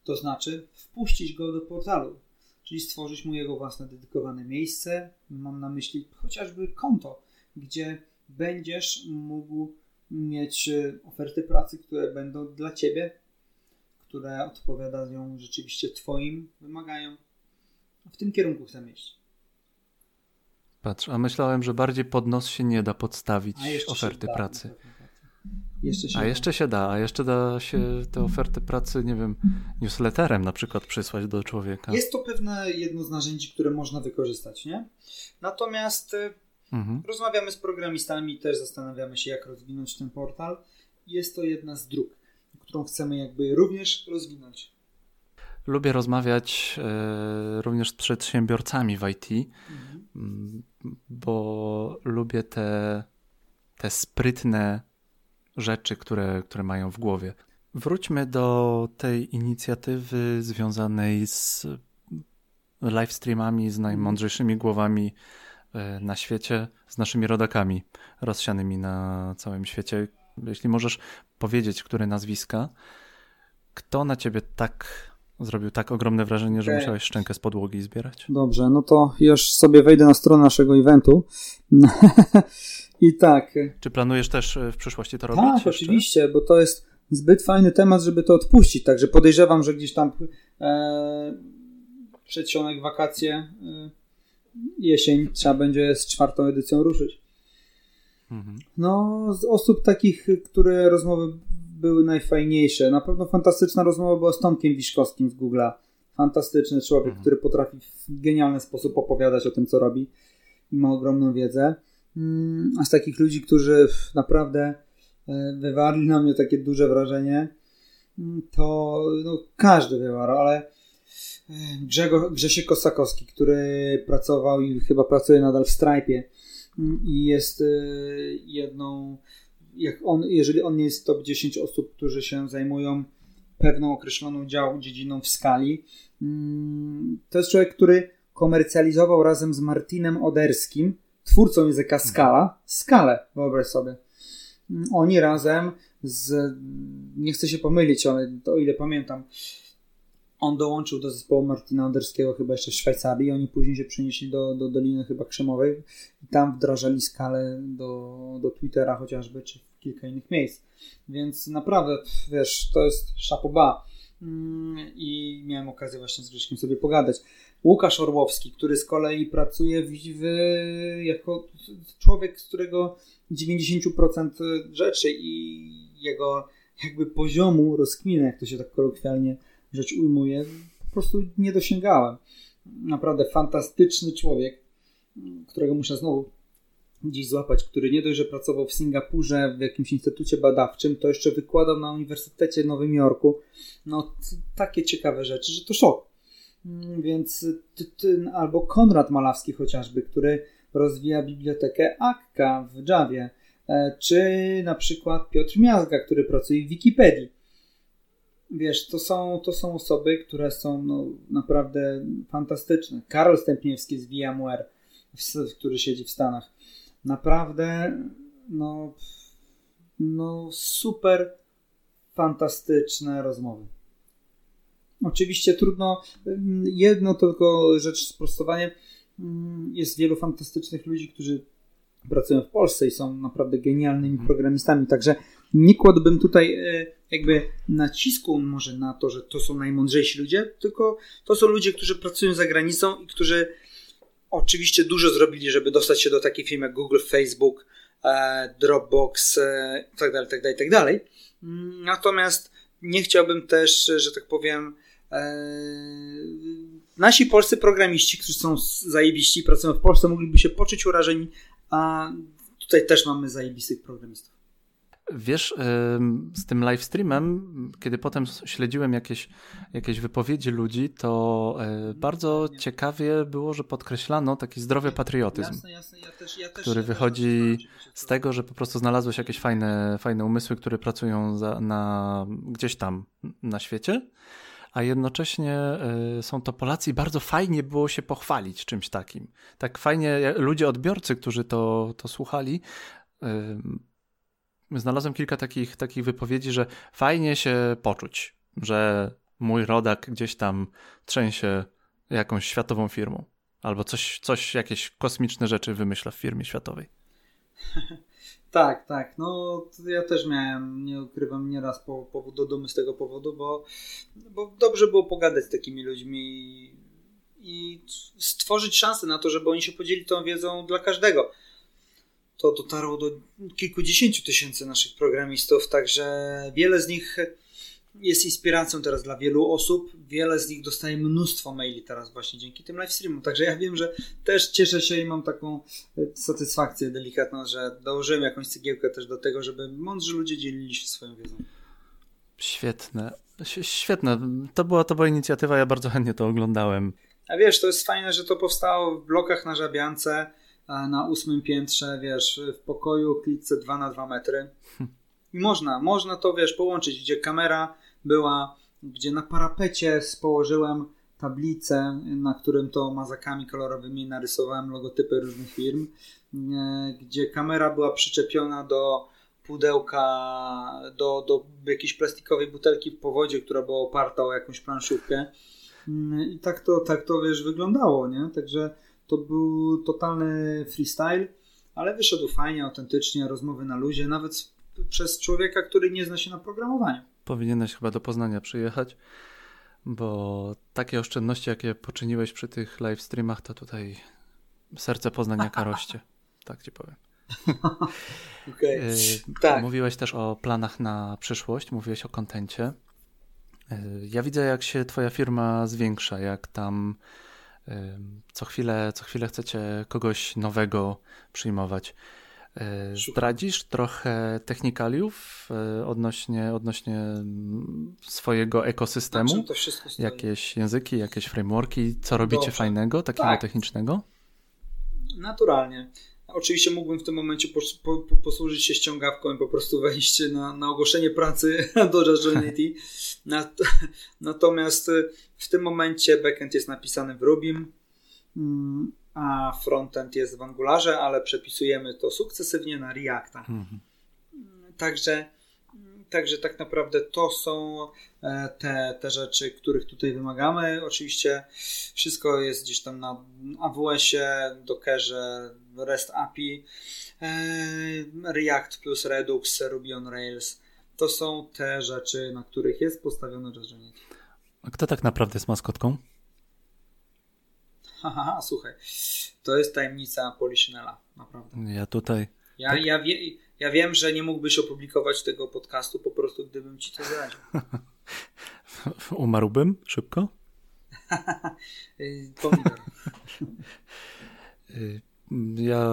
To znaczy wpuścić go do portalu, czyli stworzyć mu jego własne dedykowane miejsce. Mam na myśli chociażby konto, gdzie będziesz mógł mieć oferty pracy, które będą dla Ciebie, które odpowiadają rzeczywiście Twoim wymaganiom. W tym kierunku chcę iść. Patrz, a myślałem, że bardziej pod nos się nie da podstawić oferty pracy. Jeszcze da się te oferty pracy, nie wiem, newsletterem na przykład przysłać do człowieka. Jest to pewne jedno z narzędzi, które można wykorzystać, nie? Natomiast rozmawiamy z programistami i też zastanawiamy się, jak rozwinąć ten portal. Jest to jedna z dróg, którą chcemy jakby również rozwinąć. Lubię rozmawiać również z przedsiębiorcami w IT, bo lubię te sprytne rzeczy, które mają w głowie. Wróćmy do tej inicjatywy związanej z live streamami, z najmądrzejszymi głowami na świecie, z naszymi rodakami rozsianymi na całym świecie. Jeśli możesz powiedzieć, które nazwiska, kto na ciebie zrobił tak ogromne wrażenie, że musiałeś szczękę z podłogi zbierać? Dobrze, no to już sobie wejdę na stronę naszego eventu. I tak. Czy planujesz też w przyszłości to robić? Tak, oczywiście, bo to jest zbyt fajny temat, żeby to odpuścić. Także podejrzewam, że gdzieś tam przedsionek, wakacje, jesień trzeba będzie z 4. edycją ruszyć. No, z osób takich, które rozmowy były najfajniejsze. Na pewno fantastyczna rozmowa była z Tomkiem Wiszkowskim z Google'a. Fantastyczny człowiek, który potrafi w genialny sposób opowiadać o tym, co robi i ma ogromną wiedzę. A z takich ludzi, którzy naprawdę wywarli na mnie takie duże wrażenie, to każdy wywarł, ale Krzysiek Kępiński, który pracował i chyba pracuje nadal w Stripe'ie i jest jedną, jeżeli on nie jest top 10 osób, którzy się zajmują pewną określoną dziedziną w Scali. To jest człowiek, który komercjalizował razem z Martinem Oderskim, twórcą języka Scala, Scalę, wyobraź sobie. Oni razem nie chcę się pomylić, ale o ile pamiętam, on dołączył do zespołu Martina Oderskiego chyba jeszcze w Szwajcarii. Oni później się przenieśli do Doliny chyba Krzemowej i tam wdrażali Scalę do Twittera chociażby, czy w kilka innych miejsc. Więc naprawdę, wiesz, to jest chapeau bas. i miałem okazję właśnie z Grześkiem sobie pogadać. Łukasz Orłowski, który z kolei pracuje jako człowiek, z którego 90% rzeczy i jego jakby poziomu rozkminy, jak to się tak kolokwialnie rzecz ujmuje, po prostu nie dosięgałem. Naprawdę fantastyczny człowiek, którego muszę znowu gdzieś złapać, który nie dość, że pracował w Singapurze, w jakimś instytucie badawczym, to jeszcze wykładał na Uniwersytecie w Nowym Jorku. No takie ciekawe rzeczy, że to szok. Więc albo Konrad Malawski chociażby, który rozwija bibliotekę Akka w Javie, czy na przykład Piotr Miazga, który pracuje w Wikipedii. Wiesz, to są osoby, które są naprawdę fantastyczne. Karol Stępniewski z VMware, który siedzi w Stanach. Naprawdę super fantastyczne rozmowy. Oczywiście trudno, jedno tylko rzecz sprostowanie, jest wielu fantastycznych ludzi, którzy pracują w Polsce i są naprawdę genialnymi programistami, także nie kładłbym tutaj jakby nacisku może na to, że to są najmądrzejsi ludzie, tylko to są ludzie, którzy pracują za granicą i którzy oczywiście dużo zrobili, żeby dostać się do takich firm jak Google, Facebook, Dropbox, itd. Natomiast nie chciałbym też, że tak powiem, nasi polscy programiści, którzy są zajebiści i pracują w Polsce, mogliby się poczuć urażeni, a tutaj też mamy zajebistych programistów. Wiesz, z tym live streamem, kiedy potem śledziłem jakieś wypowiedzi ludzi, to bardzo ciekawie było, że podkreślano taki zdrowy patriotyzm, jasne, ja też, który wychodzi z tego, że po prostu znalazłeś jakieś fajne umysły, które pracują gdzieś tam na świecie, a jednocześnie są to Polacy i bardzo fajnie było się pochwalić czymś takim. Tak fajnie ludzie odbiorcy, którzy to słuchali, znalazłem kilka takich wypowiedzi, że fajnie się poczuć, że mój rodak gdzieś tam trzęsie jakąś światową firmą albo coś jakieś kosmiczne rzeczy wymyśla w firmie światowej. Tak. Ja też miałem, nie ukrywam, nieraz powód do dumy z tego powodu, bo dobrze było pogadać z takimi ludźmi i stworzyć szansę na to, żeby oni się podzielili tą wiedzą dla każdego. To dotarło do kilkudziesięciu tysięcy naszych programistów, także wiele z nich jest inspiracją teraz dla wielu osób, wiele z nich dostaje mnóstwo maili teraz właśnie dzięki tym livestreamom, także ja wiem, że też cieszę się i mam taką satysfakcję delikatną, że dołożyłem jakąś cegiełkę też do tego, żeby mądrzy ludzie dzielili się swoją wiedzą. Świetne, to była inicjatywa, ja bardzo chętnie to oglądałem. A wiesz, to jest fajne, że to powstało w blokach na Żabiance, na 8 piętrze, wiesz, w pokoju, klitce 2x2 metry. I można to, wiesz, połączyć, gdzie kamera była, gdzie na parapecie położyłem tablicę, na którym to mazakami kolorowymi narysowałem logotypy różnych firm, gdzie kamera była przyczepiona do pudełka, do jakiejś plastikowej butelki w powodzie, która była oparta o jakąś planszówkę. I tak to, wiesz, wyglądało, nie? Także to był totalny freestyle, ale wyszedł fajnie, autentycznie, rozmowy na luzie, nawet przez człowieka, który nie zna się na programowaniu. Powinieneś chyba do Poznania przyjechać, bo takie oszczędności, jakie poczyniłeś przy tych live streamach, to tutaj serce poznaniaka rośnie. Tak ci powiem. Okay. Tak. Mówiłeś też o planach na przyszłość, mówiłeś o kontencie. Ja widzę, jak się twoja firma zwiększa, jak tam co chwilę chcecie kogoś nowego przyjmować. Zdradzisz trochę technikaliów odnośnie swojego ekosystemu? Jakieś języki, jakieś frameworki? Co robicie fajnego, takiego technicznego? Naturalnie. Oczywiście mógłbym w tym momencie posłużyć się ściągawką i po prostu wejść na ogłoszenie pracy do Just Join IT. Natomiast w tym momencie backend jest napisany w Rubim, a frontend jest w Angularze, ale przepisujemy to sukcesywnie na Reacta. Także tak naprawdę to są te rzeczy, których tutaj wymagamy. Oczywiście wszystko jest gdzieś tam na AWS-ie, Dockerze, REST API, React plus Redux, Ruby on Rails. To są te rzeczy, na których jest postawione Just Join IT. A kto tak naprawdę jest maskotką? Haha, słuchaj, to jest tajemnica Poliszynela, naprawdę. Ja wiem, że nie mógłbyś opublikować tego podcastu po prostu, gdybym ci to zdradził. Umarłbym szybko? Pomidor. Ja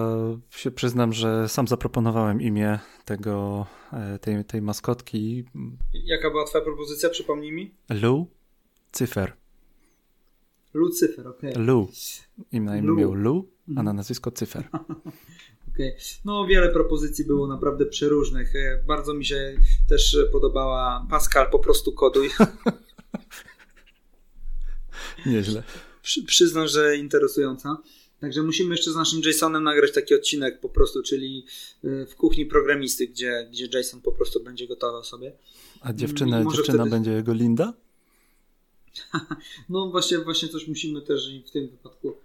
się przyznam, że sam zaproponowałem imię tej maskotki. Jaka była twoja propozycja? Przypomnij mi. Lucyfer. Lucyfer, okej. Okay. Lu. Imię miał Lu, a na nazwisko Cyfer. Okay. No, wiele propozycji było naprawdę przeróżnych. Bardzo mi się też podobała Pascal, po prostu koduj. Nieźle. Przyznam, że interesująca. Także musimy jeszcze z naszym Jasonem nagrać taki odcinek po prostu, czyli w kuchni programisty, gdzie Jason po prostu będzie gotował sobie. A dziewczyna wtedy... będzie jego Linda? No właśnie coś musimy też w tym wypadku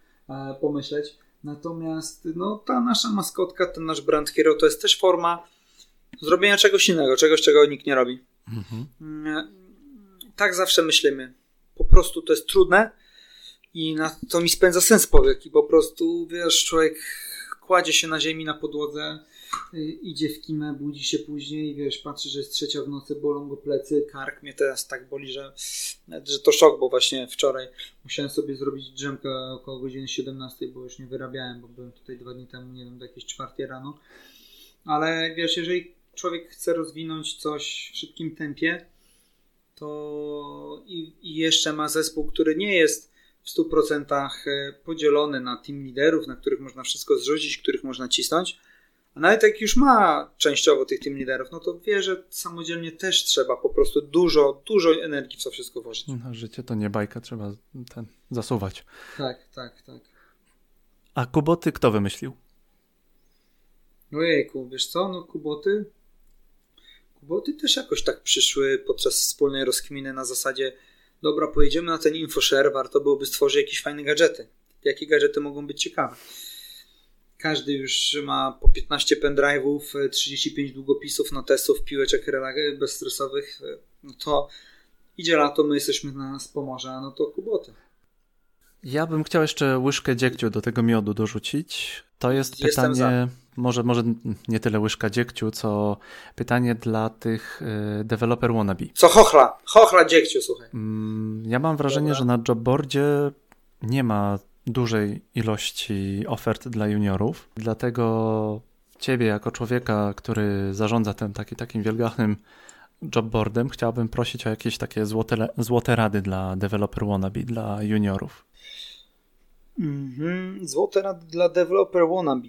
pomyśleć. Natomiast ta nasza maskotka, ten nasz brand hero to jest też forma zrobienia czegoś innego, czegoś, czego nikt nie robi. Mhm. Tak zawsze myślimy. Po prostu to jest trudne i na to mi spędza sens powiek. I po prostu, człowiek kładzie się na ziemi, na podłodze, idzie w kimę, budzi się później, patrzy, że jest 3:00 w nocy, bolą go plecy, kark mnie teraz tak boli, że to szok, bo właśnie wczoraj musiałem sobie zrobić drzemkę około godziny 17, bo już nie wyrabiałem, bo byłem tutaj 2 dni temu, nie wiem, do jakiejś 4:00 rano. Ale jeżeli człowiek chce rozwinąć coś w szybkim tempie, to i jeszcze ma zespół, który nie jest w 100% podzielony na team liderów, na których można wszystko zrzucić, których można cisnąć, a nawet jak już ma częściowo tych team liderów, to wie, że samodzielnie też trzeba po prostu dużo energii w to wszystko włożyć. No, życie to nie bajka, trzeba zasuwać. Tak. A kuboty kto wymyślił? Ojejku, kuboty? Kuboty też jakoś tak przyszły podczas wspólnej rozkminy na zasadzie, dobra, pojedziemy na ten Infoshare, warto byłoby stworzyć jakieś fajne gadżety. Jakie gadżety mogą być ciekawe? Każdy już ma po 15 pendrive'ów, 35 długopisów, notesów, piłeczek bezstresowych. To idzie lato, my jesteśmy z Pomorza, to kuboty. Ja bym chciał jeszcze łyżkę dziegciu do tego miodu dorzucić. To jest pytanie, może nie tyle łyżka dziegciu, co pytanie dla tych developer wannabe. Co chochla dziegciu, słuchaj. Ja mam wrażenie, że na jobboardzie nie ma dużej ilości ofert dla juniorów, dlatego ciebie jako człowieka, który zarządza takim wielgachnym jobboardem, chciałbym prosić o jakieś takie złote rady dla developer wannabe, dla juniorów. Złote rady dla developer wannabe,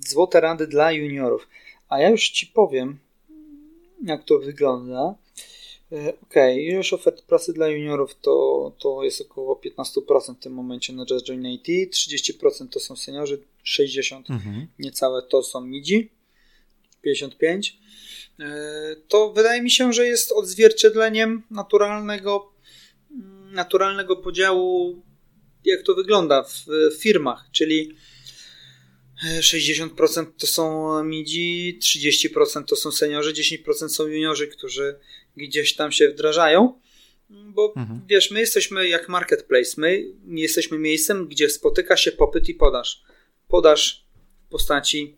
złote rady dla juniorów. A ja już ci powiem, jak to wygląda. Ilość ofert pracy dla juniorów to jest około 15% w tym momencie na Just Join IT, 30% to są seniorzy, 60% niecałe to są midzi, 55%. To wydaje mi się, że jest odzwierciedleniem naturalnego podziału, jak to wygląda w firmach, czyli 60% to są midzi, 30% to są seniorzy, 10% są juniorzy, którzy gdzieś tam się wdrażają, bo my jesteśmy jak marketplace, my jesteśmy miejscem, gdzie spotyka się popyt i podaż. Podaż w postaci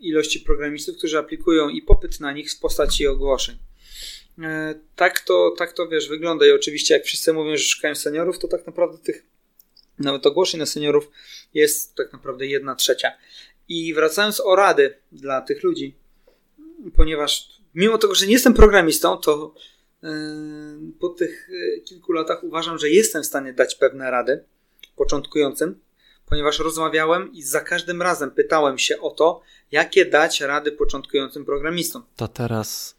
ilości programistów, którzy aplikują, i popyt na nich w postaci ogłoszeń. Tak to wygląda i oczywiście jak wszyscy mówią, że szukają seniorów, to tak naprawdę tych nawet ogłoszeń na seniorów jest tak naprawdę 1/3. I wracając o rady dla tych ludzi, ponieważ mimo tego, że nie jestem programistą, to po tych kilku latach uważam, że jestem w stanie dać pewne rady początkującym, ponieważ rozmawiałem i za każdym razem pytałem się o to, jakie dać rady początkującym programistom. To teraz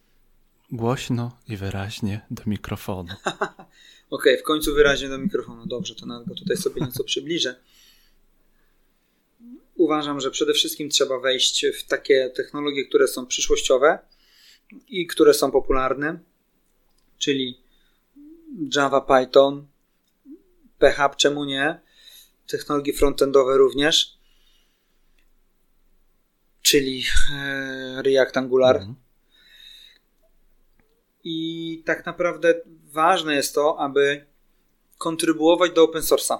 głośno i wyraźnie do mikrofonu. Okej, w końcu wyraźnie do mikrofonu. Dobrze, to nawet go tutaj sobie nieco przybliżę. Uważam, że przede wszystkim trzeba wejść w takie technologie, które są przyszłościowe i które są popularne, czyli Java, Python, PHP, czemu nie, technologie frontendowe również, czyli React, Angular, i tak naprawdę ważne jest to, aby kontrybuować do open source'a,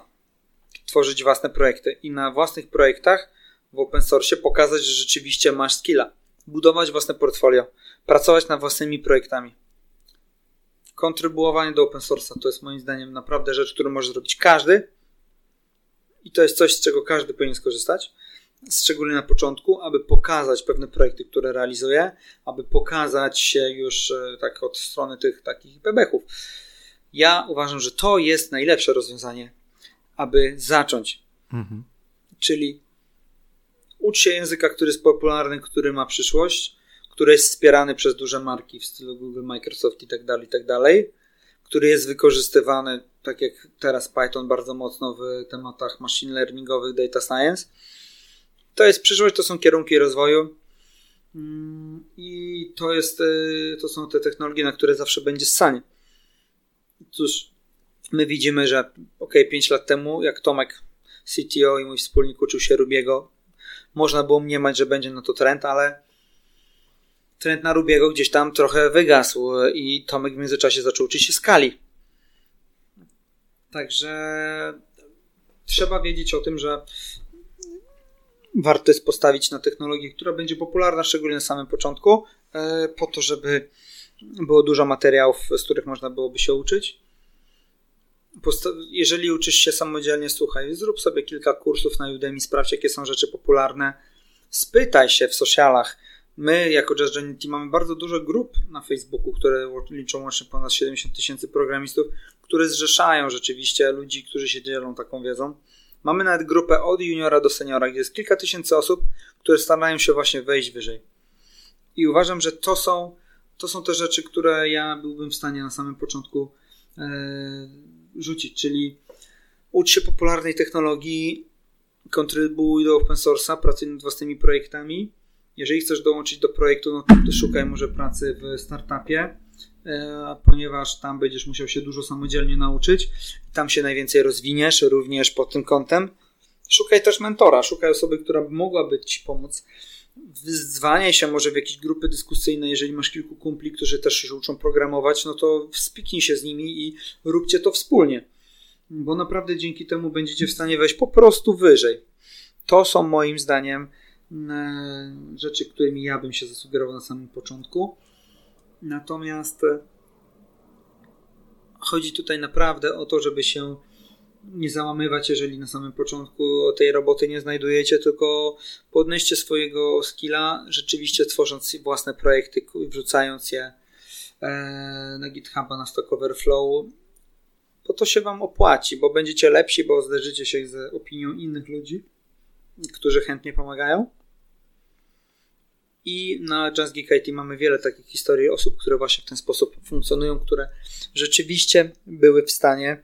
tworzyć własne projekty i na własnych projektach w open source'ie pokazać, że rzeczywiście masz skilla, budować własne portfolio, pracować nad własnymi projektami. Kontrybuowanie do open source'a to jest moim zdaniem naprawdę rzecz, którą może zrobić każdy i to jest coś, z czego każdy powinien skorzystać, szczególnie na początku, aby pokazać pewne projekty, które realizuje, aby pokazać się już tak od strony tych takich bebechów. Ja uważam, że to jest najlepsze rozwiązanie, aby zacząć. Mhm. Czyli ucz się języka, który jest popularny, który ma przyszłość, który jest wspierany przez duże marki w stylu Google, Microsoft i tak dalej, który jest wykorzystywany, tak jak teraz Python, bardzo mocno w tematach machine learningowych, data science. To jest przyszłość, to są kierunki rozwoju i to są te technologie, na które zawsze będzie ssanie. Cóż, my widzimy, że 5 lat temu, jak Tomek, CTO i mój wspólnik uczył się Rubiego, można było mniemać, że będzie na to trend, ale trend na Rubiego gdzieś tam trochę wygasł i Tomek w międzyczasie zaczął uczyć się Scali. Także trzeba wiedzieć o tym, że warto jest postawić na technologię, która będzie popularna, szczególnie na samym początku, po to, żeby było dużo materiałów, z których można byłoby się uczyć. Jeżeli uczysz się samodzielnie, słuchaj, zrób sobie kilka kursów na Udemy, sprawdź, jakie są rzeczy popularne. Spytaj się w socialach. My, jako Just Join IT, mamy bardzo dużo grup na Facebooku, które liczą łącznie ponad 70,000 programistów, które zrzeszają rzeczywiście ludzi, którzy się dzielą taką wiedzą. Mamy nawet grupę od juniora do seniora, gdzie jest kilka tysięcy osób, które starają się właśnie wejść wyżej. I uważam, że to są te rzeczy, które ja byłbym w stanie na samym początku rzucić, czyli ucz się popularnej technologii, kontrybuuj do open source'a, pracuj nad własnymi projektami. Jeżeli chcesz dołączyć do projektu, no to szukaj może pracy w startupie, ponieważ tam będziesz musiał się dużo samodzielnie nauczyć. Tam się najwięcej rozwiniesz, również pod tym kątem. Szukaj też mentora, szukaj osoby, która mogłaby ci pomóc. Wyzwanie się może w jakieś grupy dyskusyjne, jeżeli masz kilku kumpli, którzy też się uczą programować, no to spiknij się z nimi i róbcie to wspólnie, bo naprawdę dzięki temu będziecie w stanie wejść po prostu wyżej. To są moim zdaniem rzeczy, którymi ja bym się zasugerował na samym początku. Natomiast chodzi tutaj naprawdę o to, żeby się nie załamywać, jeżeli na samym początku tej roboty nie znajdujecie, tylko podnieście swojego skilla, rzeczywiście tworząc własne projekty i wrzucając je na GitHuba, na Stack Overflow, bo to się wam opłaci, bo będziecie lepsi, bo zderzycie się z opinią innych ludzi, którzy chętnie pomagają. I na Just Geek IT mamy wiele takich historii osób, które właśnie w ten sposób funkcjonują, które rzeczywiście były w stanie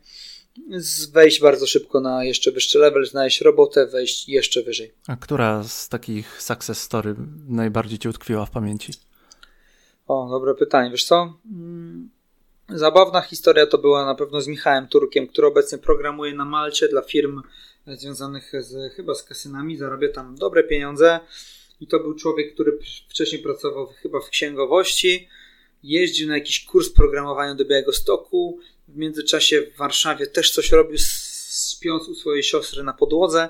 wejść bardzo szybko na jeszcze wyższy level, znaleźć robotę, wejść jeszcze wyżej. A która z takich success story najbardziej ci utkwiła w pamięci? O, dobre pytanie. Wiesz co? Zabawna historia to była na pewno z Michałem Turkiem, który obecnie programuje na Malcie dla firm związanych chyba z kasynami, zarabia tam dobre pieniądze i to był człowiek, który wcześniej pracował chyba w księgowości, jeździł na jakiś kurs programowania do Białegostoku, w międzyczasie w Warszawie też coś robił, śpiąc u swojej siostry na podłodze,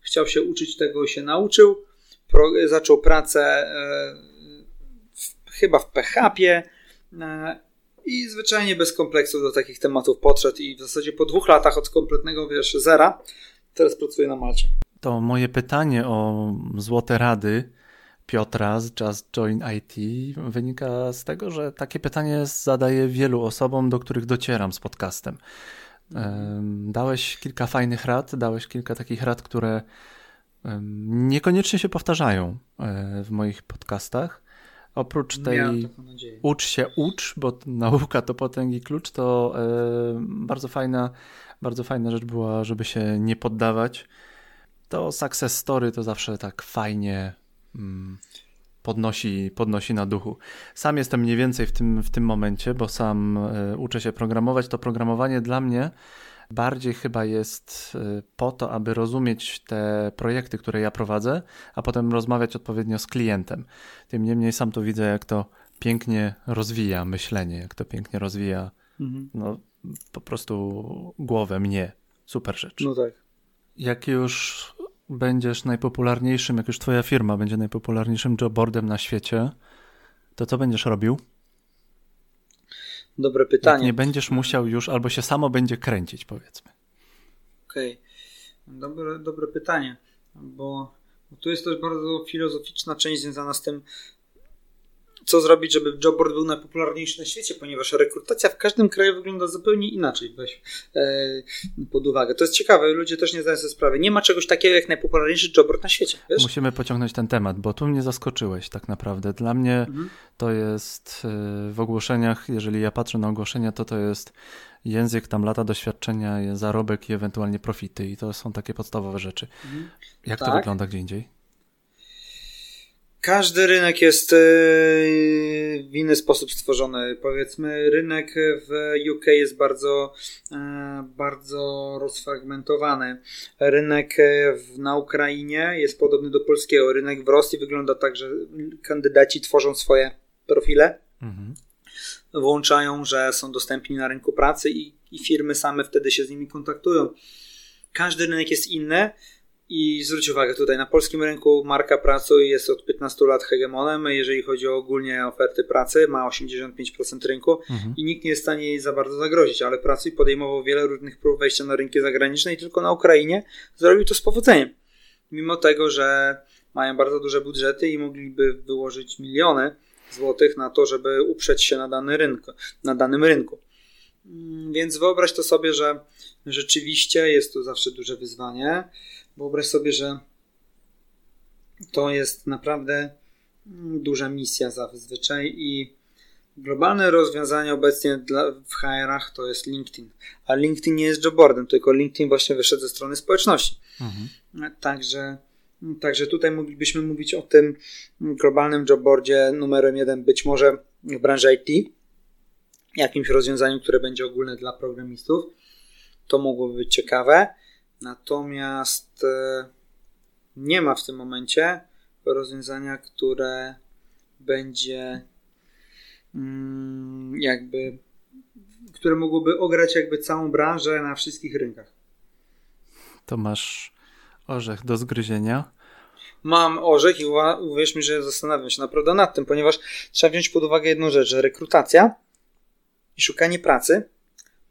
chciał się uczyć tego i się nauczył, zaczął pracę chyba w PHP-ie i zwyczajnie bez kompleksów do takich tematów podszedł i w zasadzie po 2 latach od kompletnego zera teraz pracuje na Malcie. To moje pytanie o złote rady Piotra z Just Join IT wynika z tego, że takie pytanie zadaję wielu osobom, do których docieram z podcastem. Dałeś kilka fajnych rad, dałeś kilka takich rad, które niekoniecznie się powtarzają w moich podcastach. Oprócz tej ucz się, bo nauka to potęgi klucz, to bardzo fajna rzecz była, żeby się nie poddawać. To success story to zawsze tak fajnie podnosi na duchu. Sam jestem mniej więcej w tym momencie, bo sam uczę się programować. To programowanie dla mnie bardziej chyba jest po to, aby rozumieć te projekty, które ja prowadzę, a potem rozmawiać odpowiednio z klientem. Tym niemniej sam to widzę, jak to pięknie rozwija myślenie, jak to pięknie rozwija no, po prostu głowę mnie. Super rzecz. No tak. Jak już będziesz najpopularniejszym, jak już twoja firma będzie najpopularniejszym jobboardem na świecie, to co będziesz robił? Dobre pytanie. Jak nie będziesz musiał już, albo się samo będzie kręcić, powiedzmy. Okej. Dobre pytanie, bo tu jest też bardzo filozoficzna część związana z tym, co zrobić, żeby jobboard był najpopularniejszy na świecie, ponieważ rekrutacja w każdym kraju wygląda zupełnie inaczej, weź pod uwagę. To jest ciekawe, ludzie też nie zdają sobie sprawy. Nie ma czegoś takiego jak najpopularniejszy jobboard na świecie. Wiesz? Musimy pociągnąć ten temat, bo tu mnie zaskoczyłeś tak naprawdę. Dla mnie to jest w ogłoszeniach, jeżeli ja patrzę na ogłoszenia, to jest język, tam lata doświadczenia, zarobek i ewentualnie profity i to są takie podstawowe rzeczy. Jak to wygląda gdzie indziej? Każdy rynek jest w inny sposób stworzony. Powiedzmy, rynek w UK jest bardzo, bardzo rozfragmentowany. Rynek na Ukrainie jest podobny do polskiego. Rynek w Rosji wygląda tak, że kandydaci tworzą swoje profile, włączają, że są dostępni na rynku pracy i firmy same wtedy się z nimi kontaktują. Każdy rynek jest inny. I zwróć uwagę, tutaj na polskim rynku marka pracy jest od 15 lat hegemonem, jeżeli chodzi o ogólnie oferty pracy, ma 85% rynku i nikt nie jest w stanie jej za bardzo zagrozić, ale Pracuj podejmował wiele różnych prób wejścia na rynki zagraniczne i tylko na Ukrainie zrobił to z powodzeniem. Mimo tego, że mają bardzo duże budżety i mogliby wyłożyć miliony złotych na to, żeby uprzeć się na danym rynku. Więc wyobraź to sobie, że rzeczywiście jest to zawsze duże wyzwanie. Wyobraź sobie, że to jest naprawdę duża misja zazwyczaj i globalne rozwiązanie obecnie w HR-ach to jest LinkedIn. A LinkedIn nie jest jobboardem, tylko LinkedIn właśnie wyszedł ze strony społeczności. Także tutaj moglibyśmy mówić o tym globalnym jobboardzie numerem 1, być może w branży IT, jakimś rozwiązaniu, które będzie ogólne dla programistów. To mogłoby być ciekawe. Natomiast nie ma w tym momencie rozwiązania, które będzie które mogłoby ograć całą branżę na wszystkich rynkach. To masz orzech do zgryzienia. Mam orzech i uwierz mi, że zastanawiam się naprawdę nad tym, ponieważ trzeba wziąć pod uwagę jedną rzecz, że rekrutacja i szukanie pracy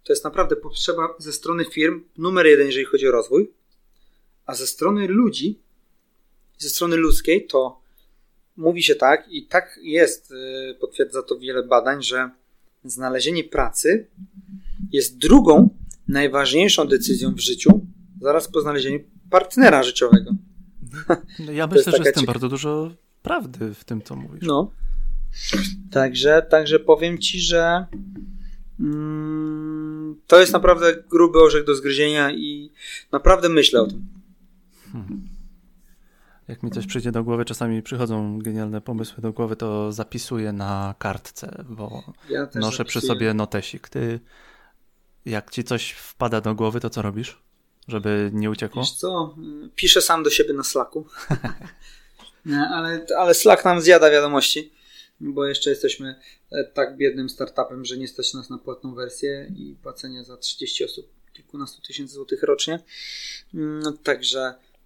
to jest naprawdę potrzeba ze strony firm numer 1, jeżeli chodzi o rozwój, a ze strony ludzi, ze strony ludzkiej to mówi się tak i tak jest, potwierdza to wiele badań, że znalezienie pracy jest drugą najważniejszą decyzją w życiu zaraz po znalezieniu partnera życiowego. No ja myślę, że jest tam bardzo dużo prawdy w tym, co mówisz. No, także powiem ci, że to jest naprawdę gruby orzech do zgryzienia i naprawdę myślę o tym. Jak mi coś przyjdzie do głowy, czasami przychodzą genialne pomysły do głowy, to zapisuję na kartce, bo ja też noszę przy sobie notesik. Ty, jak ci coś wpada do głowy, to co robisz, żeby nie uciekło? Wiesz co, piszę sam do siebie na Slacku, ale Slack nam zjada wiadomości. Bo jeszcze jesteśmy tak biednym startupem, że nie stać nas na płatną wersję i płacenie za 30 osób kilkunastu tysięcy złotych rocznie. No,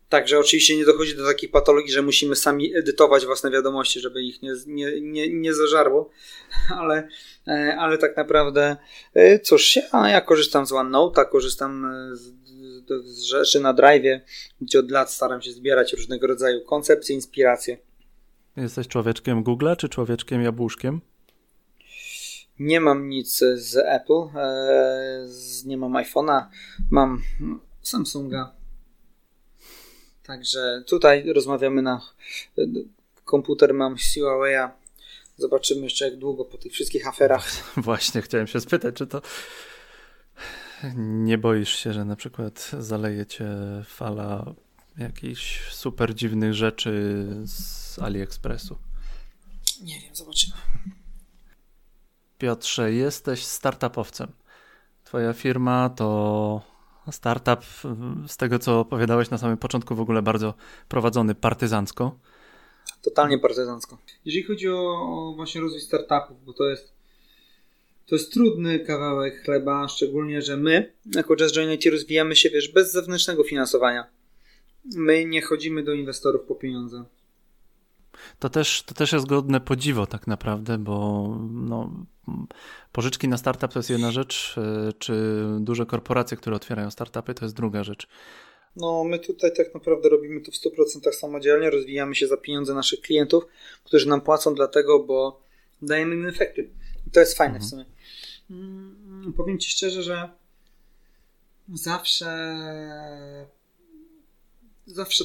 także oczywiście nie dochodzi do takich patologii, że musimy sami edytować własne wiadomości, żeby ich nie zażarło, ale tak naprawdę cóż, ja korzystam z OneNote'a, korzystam z rzeczy na Drive'ie, gdzie od lat staram się zbierać różnego rodzaju koncepcje, inspiracje. Jesteś człowieczkiem Google'a czy człowieczkiem jabłuszkiem? Nie mam nic z Apple. Nie mam iPhone'a. Mam Samsunga. Także tutaj rozmawiamy na komputer. Mam Huawei'a. Zobaczymy jeszcze jak długo po tych wszystkich aferach. Właśnie chciałem się spytać, czy to nie boisz się, że na przykład zaleje cię fala jakichś super dziwnych rzeczy z AliExpressu. Nie wiem, zobaczymy. Piotrze, jesteś startupowcem. Twoja firma to startup, z tego co opowiadałeś na samym początku, w ogóle bardzo prowadzony partyzancko. totalnie partyzancko. Jeżeli chodzi o właśnie rozwój startupów, bo to jest trudny kawałek chleba, szczególnie, że my jako Just Join IT rozwijamy się, wiesz, bez zewnętrznego finansowania. My nie chodzimy do inwestorów po pieniądze. To też jest godne podziwu tak naprawdę, bo no, pożyczki na startup to jest jedna rzecz, czy duże korporacje, które otwierają startupy, to jest druga rzecz. No my tutaj tak naprawdę robimy to w 100% samodzielnie, rozwijamy się za pieniądze naszych klientów, którzy nam płacą dlatego, bo dajemy im efekty. I to jest fajne w sumie. Powiem Ci szczerze, że zawsze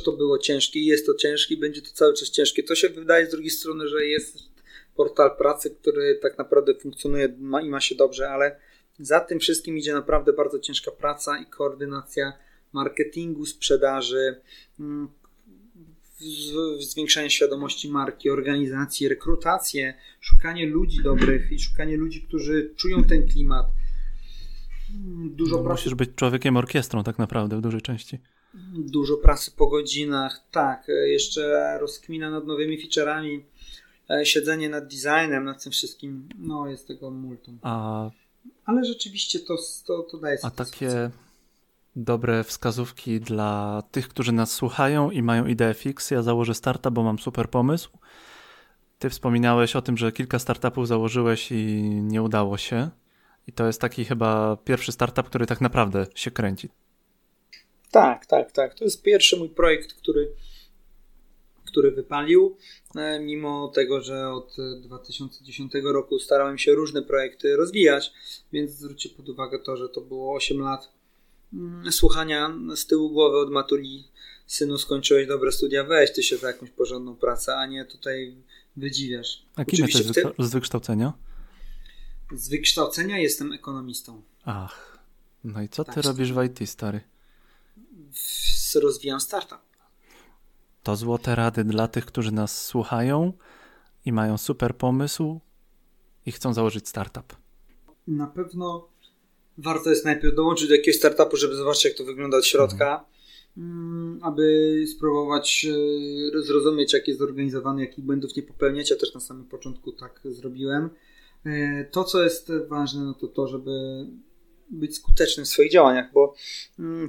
to było ciężkie, jest to ciężkie, będzie to cały czas ciężkie. To się wydaje z drugiej strony, że jest portal pracy, który tak naprawdę funkcjonuje i ma się dobrze, ale za tym wszystkim idzie naprawdę bardzo ciężka praca i koordynacja marketingu, sprzedaży, zwiększanie świadomości marki, organizacji, rekrutację, szukanie ludzi dobrych i szukanie ludzi, którzy czują ten klimat. Musisz być człowiekiem orkiestrą tak naprawdę w dużej części. Dużo pracy po godzinach, tak, jeszcze rozkmina nad nowymi feature'ami, siedzenie nad designem, nad tym wszystkim, no jest tego multum. Ale rzeczywiście to daje satysfakcję. A takie dobre wskazówki dla tych, którzy nas słuchają i mają ideę fix, ja założę startup, bo mam super pomysł. Ty wspominałeś o tym, że kilka startupów założyłeś i nie udało się i to jest taki chyba pierwszy startup, który tak naprawdę się kręci. Tak. To jest pierwszy mój projekt, który wypalił. Mimo tego, że od 2010 roku starałem się różne projekty rozwijać, więc zwróćcie pod uwagę to, że to było 8 lat słuchania z tyłu głowy od matuli. Synu, skończyłeś dobre studia, weź ty się za jakąś porządną pracę, a nie tutaj wydziwiasz. A kim jesteś z wykształcenia? Z wykształcenia jestem ekonomistą. Ach, no i co ty robisz w IT, stary? Rozwijam startup. To złote rady dla tych, którzy nas słuchają i mają super pomysł i chcą założyć startup. Na pewno warto jest najpierw dołączyć do jakiegoś startupu, żeby zobaczyć, jak to wygląda od środka, aby spróbować zrozumieć, jak jest zorganizowany, jakich błędów nie popełniać. Ja też na samym początku tak zrobiłem. To, co jest ważne, no to, żeby być skutecznym w swoich działaniach, bo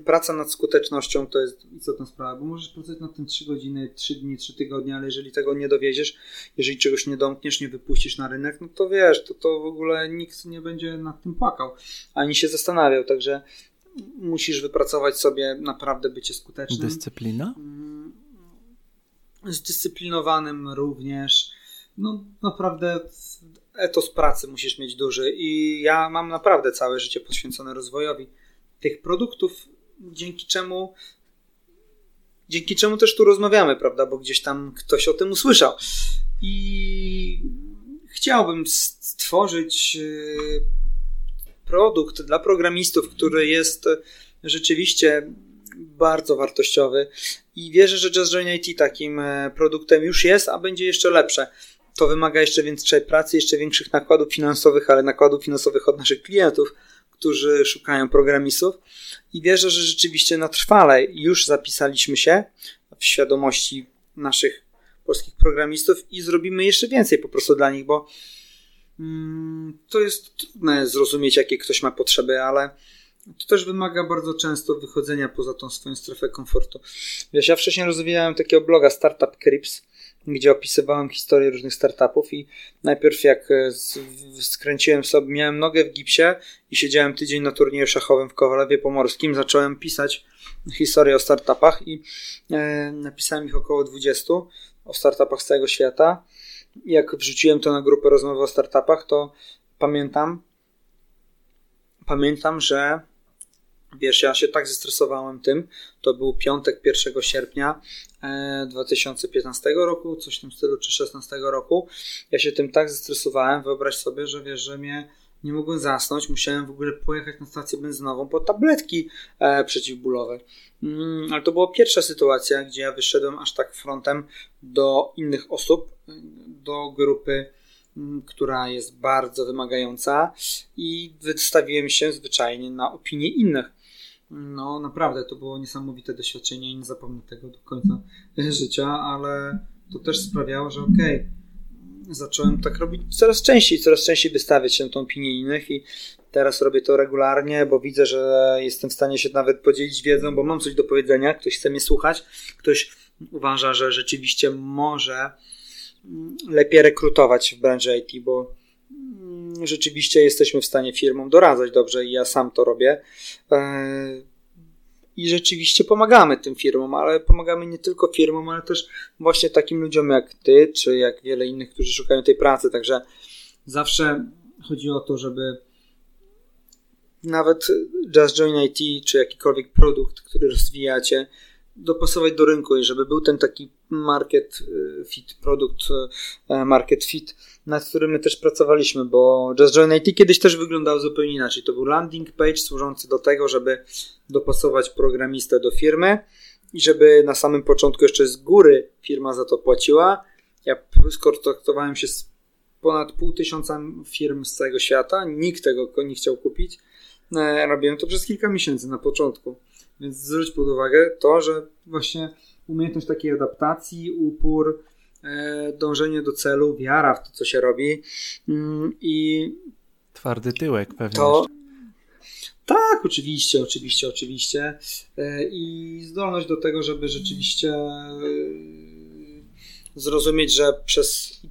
praca nad skutecznością to jest istotna sprawa, bo możesz pracować nad tym 3 godziny, 3 dni, 3 tygodnie, ale jeżeli tego nie dowieziesz, jeżeli czegoś nie domkniesz, nie wypuścisz na rynek, no to wiesz, to w ogóle nikt nie będzie nad tym płakał, ani się zastanawiał, także musisz wypracować sobie naprawdę bycie skutecznym. Dyscyplina? Zdyscyplinowanym również, no naprawdę etos pracy musisz mieć duży i ja mam naprawdę całe życie poświęcone rozwojowi tych produktów, dzięki czemu też tu rozmawiamy, prawda, bo gdzieś tam ktoś o tym usłyszał i chciałbym stworzyć produkt dla programistów, który jest rzeczywiście bardzo wartościowy i wierzę, że Just Join IT takim produktem już jest, a będzie jeszcze lepsze. To wymaga jeszcze więcej pracy, jeszcze większych nakładów finansowych, ale nakładów finansowych od naszych klientów, którzy szukają programistów i wierzę, że rzeczywiście na trwale już zapisaliśmy się w świadomości naszych polskich programistów i zrobimy jeszcze więcej po prostu dla nich, bo to jest trudne zrozumieć, jakie ktoś ma potrzeby, ale to też wymaga bardzo często wychodzenia poza tą swoją strefę komfortu. Wiesz, ja wcześniej rozwijałem takiego bloga Startup Crips, gdzie opisywałem historię różnych startupów i najpierw jak skręciłem sobie, miałem nogę w gipsie i siedziałem tydzień na turnieju szachowym w Kowalewie Pomorskim, zacząłem pisać historię o startupach i napisałem ich około 20 o startupach z całego świata. I jak wrzuciłem to na grupę rozmowy o startupach, to pamiętam, że wiesz, ja się tak zestresowałem tym, to był piątek 1 sierpnia 2015 roku, coś w tym stylu, czy 16 roku, ja się tym tak zestresowałem, wyobraź sobie, że wiesz, że mnie nie mogłem zasnąć, musiałem w ogóle pojechać na stację benzynową po tabletki przeciwbólowe, ale to była pierwsza sytuacja, gdzie ja wyszedłem aż tak frontem do innych osób, do grupy, która jest bardzo wymagająca i wystawiłem się zwyczajnie na opinię innych. No naprawdę to było niesamowite doświadczenie i nie zapomnę tego do końca życia, ale to też sprawiało, że okej, zacząłem tak robić coraz częściej wystawiać się na tą opinię innych i teraz robię to regularnie, bo widzę, że jestem w stanie się nawet podzielić wiedzą, bo mam coś do powiedzenia, ktoś chce mnie słuchać, ktoś uważa, że rzeczywiście może lepiej rekrutować w branży IT, bo rzeczywiście jesteśmy w stanie firmom doradzać dobrze i ja sam to robię i rzeczywiście pomagamy tym firmom, ale pomagamy nie tylko firmom, ale też właśnie takim ludziom jak ty, czy jak wiele innych, którzy szukają tej pracy, także zawsze chodzi o to, żeby nawet Just Join IT, czy jakikolwiek produkt, który rozwijacie, dopasować do rynku i żeby był ten taki market fit, nad którym my też pracowaliśmy, bo Just Join IT kiedyś też wyglądało zupełnie inaczej. To był landing page służący do tego, żeby dopasować programistę do firmy i żeby na samym początku jeszcze z góry firma za to płaciła. Ja skontaktowałem się z ponad 500 firm z całego świata, nikt tego nie chciał kupić. Robiłem to przez kilka miesięcy na początku. Więc zwróć pod uwagę to, że właśnie umiejętność takiej adaptacji, upór, dążenie do celu, wiara w to, co się robi i... Twardy tyłek pewnie. To... Tak, oczywiście. I zdolność do tego, żeby rzeczywiście zrozumieć, że przez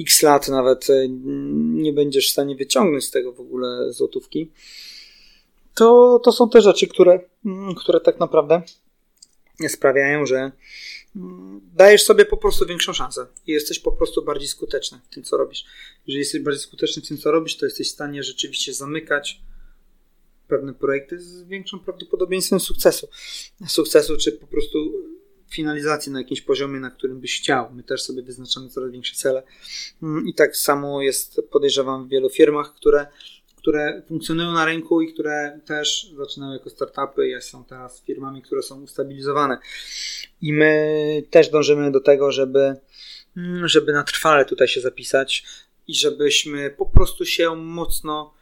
x lat nawet nie będziesz w stanie wyciągnąć z tego w ogóle złotówki. To są te rzeczy, które tak naprawdę sprawiają, że dajesz sobie po prostu większą szansę i jesteś po prostu bardziej skuteczny w tym, co robisz. Jeżeli jesteś bardziej skuteczny w tym, co robisz, to jesteś w stanie rzeczywiście zamykać pewne projekty z większą prawdopodobieństwem sukcesu czy po prostu finalizacji na jakimś poziomie, na którym byś chciał. My też sobie wyznaczamy coraz większe cele i tak samo jest, podejrzewam, w wielu firmach, które funkcjonują na rynku i które też zaczynały jako startupy i są teraz firmami, które są ustabilizowane. I my też dążymy do tego, żeby na trwale tutaj się zapisać i żebyśmy po prostu się mocno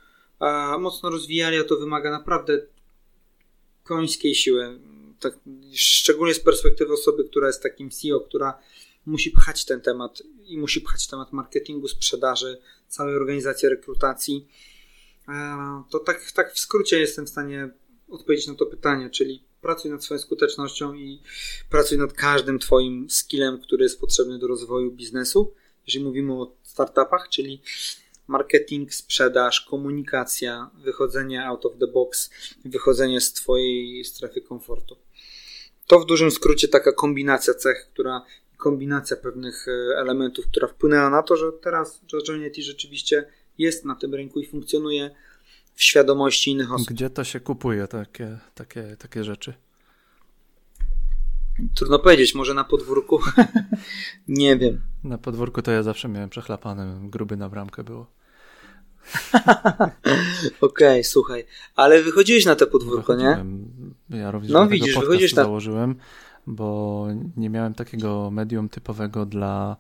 rozwijali, a to wymaga naprawdę końskiej siły. Tak, szczególnie z perspektywy osoby, która jest takim CEO, która musi pchać ten temat i musi pchać temat marketingu, sprzedaży, całej organizacji, rekrutacji. To tak w skrócie jestem w stanie odpowiedzieć na to pytanie, czyli pracuj nad swoją skutecznością i pracuj nad każdym twoim skillem, który jest potrzebny do rozwoju biznesu, jeżeli mówimy o startupach, czyli marketing, sprzedaż, komunikacja, wychodzenie out of the box, wychodzenie z twojej strefy komfortu. To w dużym skrócie taka kombinacja cech, kombinacja pewnych elementów, która wpłynęła na to, że teraz Just Join IT rzeczywiście jest na tym rynku i funkcjonuje w świadomości innych osób. Gdzie to się kupuje, takie rzeczy? Trudno powiedzieć, może na podwórku? Nie wiem. Na podwórku to ja zawsze miałem przechlapane, gruby na bramkę było. Okej, słuchaj, ale wychodziłeś na te podwórko, nie? Ja również widzisz, założyłem, bo nie miałem takiego medium typowego dla...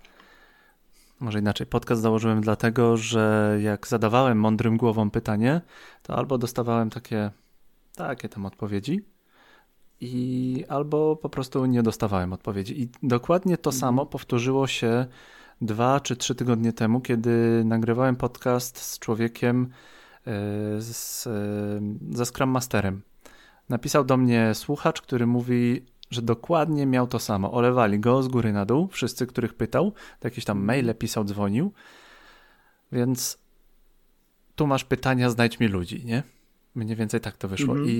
Może inaczej, podcast założyłem dlatego, że jak zadawałem mądrym głową pytanie, to albo dostawałem takie tam odpowiedzi i albo po prostu nie dostawałem odpowiedzi. I dokładnie to samo powtórzyło się 2 czy 3 tygodnie temu, kiedy nagrywałem podcast z człowiekiem ze Scrum Masterem. Napisał do mnie słuchacz, który mówi... że dokładnie miał to samo. Olewali go z góry na dół, wszyscy, których pytał, jakieś tam maile pisał, dzwonił, więc tu masz pytania, znajdź mi ludzi, nie? Mniej więcej tak to wyszło. I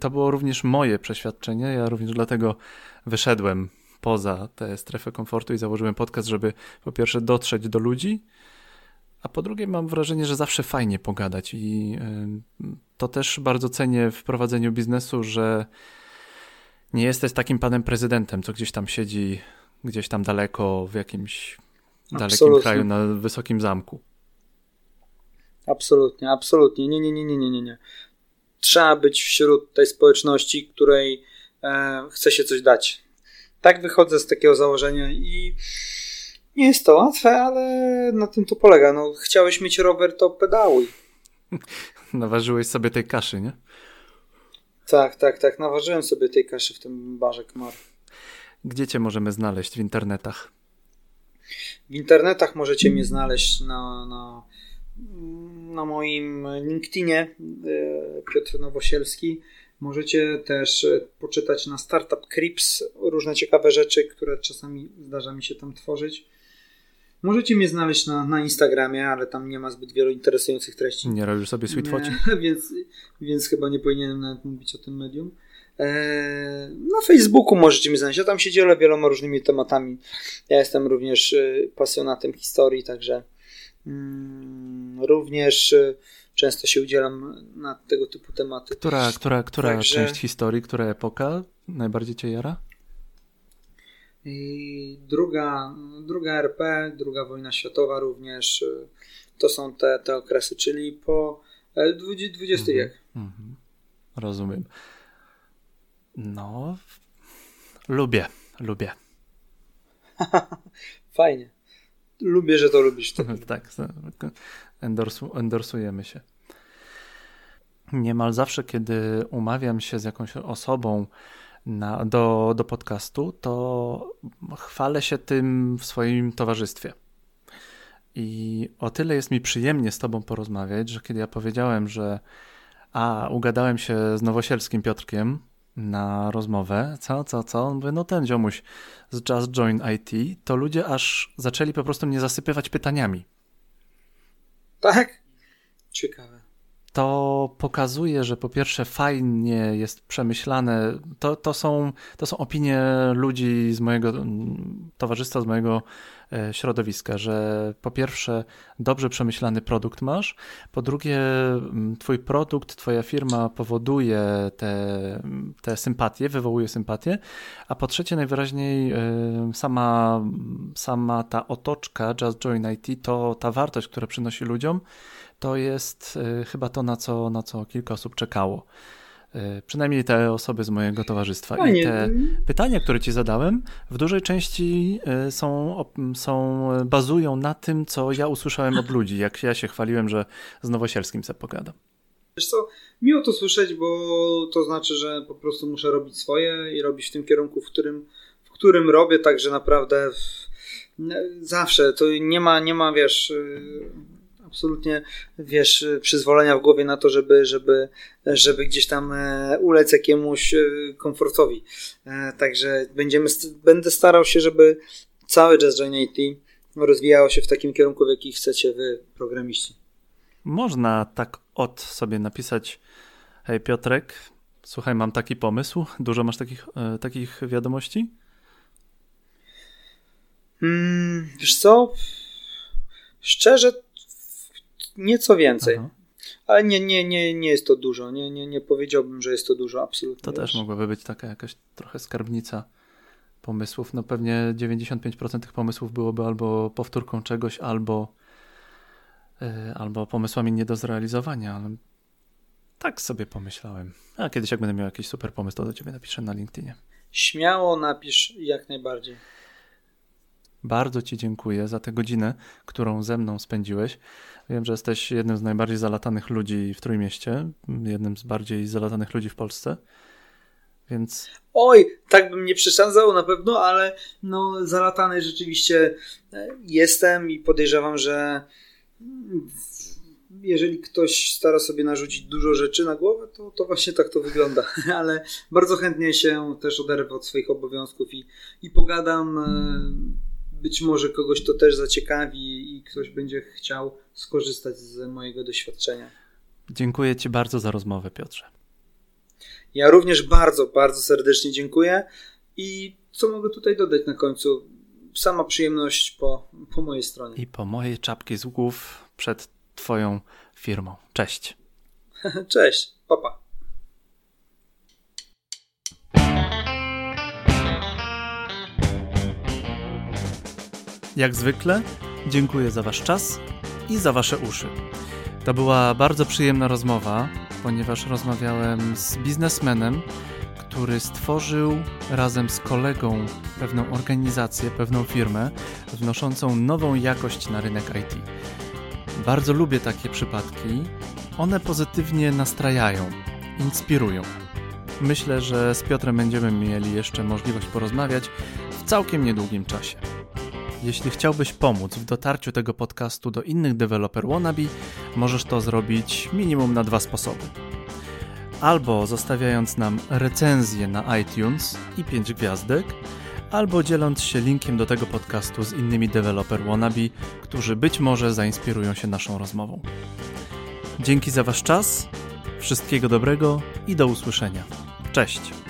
to było również moje przeświadczenie, ja również dlatego wyszedłem poza tę strefę komfortu i założyłem podcast, żeby po pierwsze dotrzeć do ludzi, a po drugie mam wrażenie, że zawsze fajnie pogadać i to też bardzo cenię w prowadzeniu biznesu, że nie jesteś takim panem prezydentem, co gdzieś tam siedzi, gdzieś tam daleko, w jakimś dalekim kraju, na wysokim zamku. Absolutnie. Nie. Trzeba być wśród tej społeczności, której chce się coś dać. Tak wychodzę z takiego założenia i nie jest to łatwe, ale na tym to polega. No, chciałeś mieć rower, to pedałuj. Naważyłeś sobie tej kaszy, nie? Tak. Naważyłem sobie tej kaszy w tym barze Kmarna. Gdzie cię możemy znaleźć w internetach? W internetach możecie mnie znaleźć na moim LinkedInie, Piotr Nowosielski. Możecie też poczytać na Startup Crips różne ciekawe rzeczy, które czasami zdarza mi się tam tworzyć. Możecie mnie znaleźć na Instagramie, ale tam nie ma zbyt wielu interesujących treści. Nie robisz sobie sweet focie. Więc chyba nie powinienem nawet mówić o tym medium. Na Facebooku możecie mnie znaleźć. Ja tam się dzielę wieloma różnymi tematami. Ja jestem również pasjonatem historii, także również często się udzielam na tego typu tematy. Która także... część historii, która epoka najbardziej cię jara? I druga RP, druga wojna światowa również. To są te okresy, czyli po XX wiek. Mm-hmm. Rozumiem. No, lubię. Fajnie. Lubię, że to lubisz. Tak, endorsujemy się. Niemal zawsze, kiedy umawiam się z jakąś osobą do podcastu, to chwalę się tym w swoim towarzystwie. I o tyle jest mi przyjemnie z tobą porozmawiać, że kiedy ja powiedziałem, że ugadałem się z Nowosielskim Piotrkiem na rozmowę, co? On mówi, no ten ziomuś z Just Join IT, to ludzie aż zaczęli po prostu mnie zasypywać pytaniami. Tak? Ciekawe. To pokazuje, że po pierwsze fajnie jest przemyślane. To są opinie ludzi z mojego towarzystwa, z mojego środowiska, że po pierwsze dobrze przemyślany produkt masz, po drugie twój produkt, twoja firma powoduje te sympatie, wywołuje sympatię, a po trzecie najwyraźniej sama ta otoczka Just Join IT, to ta wartość, która przynosi ludziom, to jest chyba to, na co kilka osób czekało. Przynajmniej te osoby z mojego towarzystwa. Fajnie. I te pytania, które ci zadałem, w dużej części bazują na tym, co ja usłyszałem od ludzi, jak ja się chwaliłem, że z Nowosielskim se pogadam. Wiesz co, miło to słyszeć, bo to znaczy, że po prostu muszę robić swoje i robić w tym kierunku, w którym robię, także naprawdę zawsze. To nie ma, wiesz... Absolutnie, wiesz, przyzwolenia w głowie na to, żeby gdzieś tam ulec jakiemuś komfortowi. Także będę starał się, żeby cały Just Join IT rozwijało się w takim kierunku, w jaki chcecie wy, programiści. Można tak sobie napisać: hej Piotrek, słuchaj, mam taki pomysł. Dużo masz takich wiadomości? Wiesz co? Szczerze, nieco więcej. Aha. Ale nie jest to dużo. Nie powiedziałbym, że jest to dużo, absolutnie. To też mogłaby być taka jakaś trochę skarbnica pomysłów. No pewnie 95% tych pomysłów byłoby albo powtórką czegoś, albo pomysłami nie do zrealizowania, ale tak sobie pomyślałem. A kiedyś jak będę miał jakiś super pomysł, to do ciebie napiszę na LinkedInie. Śmiało napisz, jak najbardziej. Bardzo ci dziękuję za tę godzinę, którą ze mną spędziłeś. Wiem, że jesteś jednym z najbardziej zalatanych ludzi w Trójmieście, jednym z bardziej zalatanych ludzi w Polsce, więc... Oj, tak bym nie przesadzał na pewno, ale no zalatany rzeczywiście jestem i podejrzewam, że jeżeli ktoś stara sobie narzucić dużo rzeczy na głowę, to właśnie tak to wygląda. Ale bardzo chętnie się też oderwę od swoich obowiązków i pogadam... Być może kogoś to też zaciekawi i ktoś będzie chciał skorzystać z mojego doświadczenia. Dziękuję ci bardzo za rozmowę, Piotrze. Ja również bardzo, bardzo serdecznie dziękuję i co mogę tutaj dodać na końcu? Sama przyjemność po mojej stronie. I po mojej czapki z głów przed twoją firmą. Cześć. Cześć, pa pa. Jak zwykle dziękuję za wasz czas i za wasze uszy. To była bardzo przyjemna rozmowa, ponieważ rozmawiałem z biznesmenem, który stworzył razem z kolegą pewną organizację, pewną firmę wnoszącą nową jakość na rynek IT. Bardzo lubię takie przypadki. One pozytywnie nastrajają, inspirują. Myślę, że z Piotrem będziemy mieli jeszcze możliwość porozmawiać w całkiem niedługim czasie. Jeśli chciałbyś pomóc w dotarciu tego podcastu do innych Developer Wannabe, możesz to zrobić minimum na dwa sposoby. Albo zostawiając nam recenzję na iTunes i 5 gwiazdek, albo dzieląc się linkiem do tego podcastu z innymi Developer Wannabe, którzy być może zainspirują się naszą rozmową. Dzięki za Wasz czas, wszystkiego dobrego i do usłyszenia. Cześć!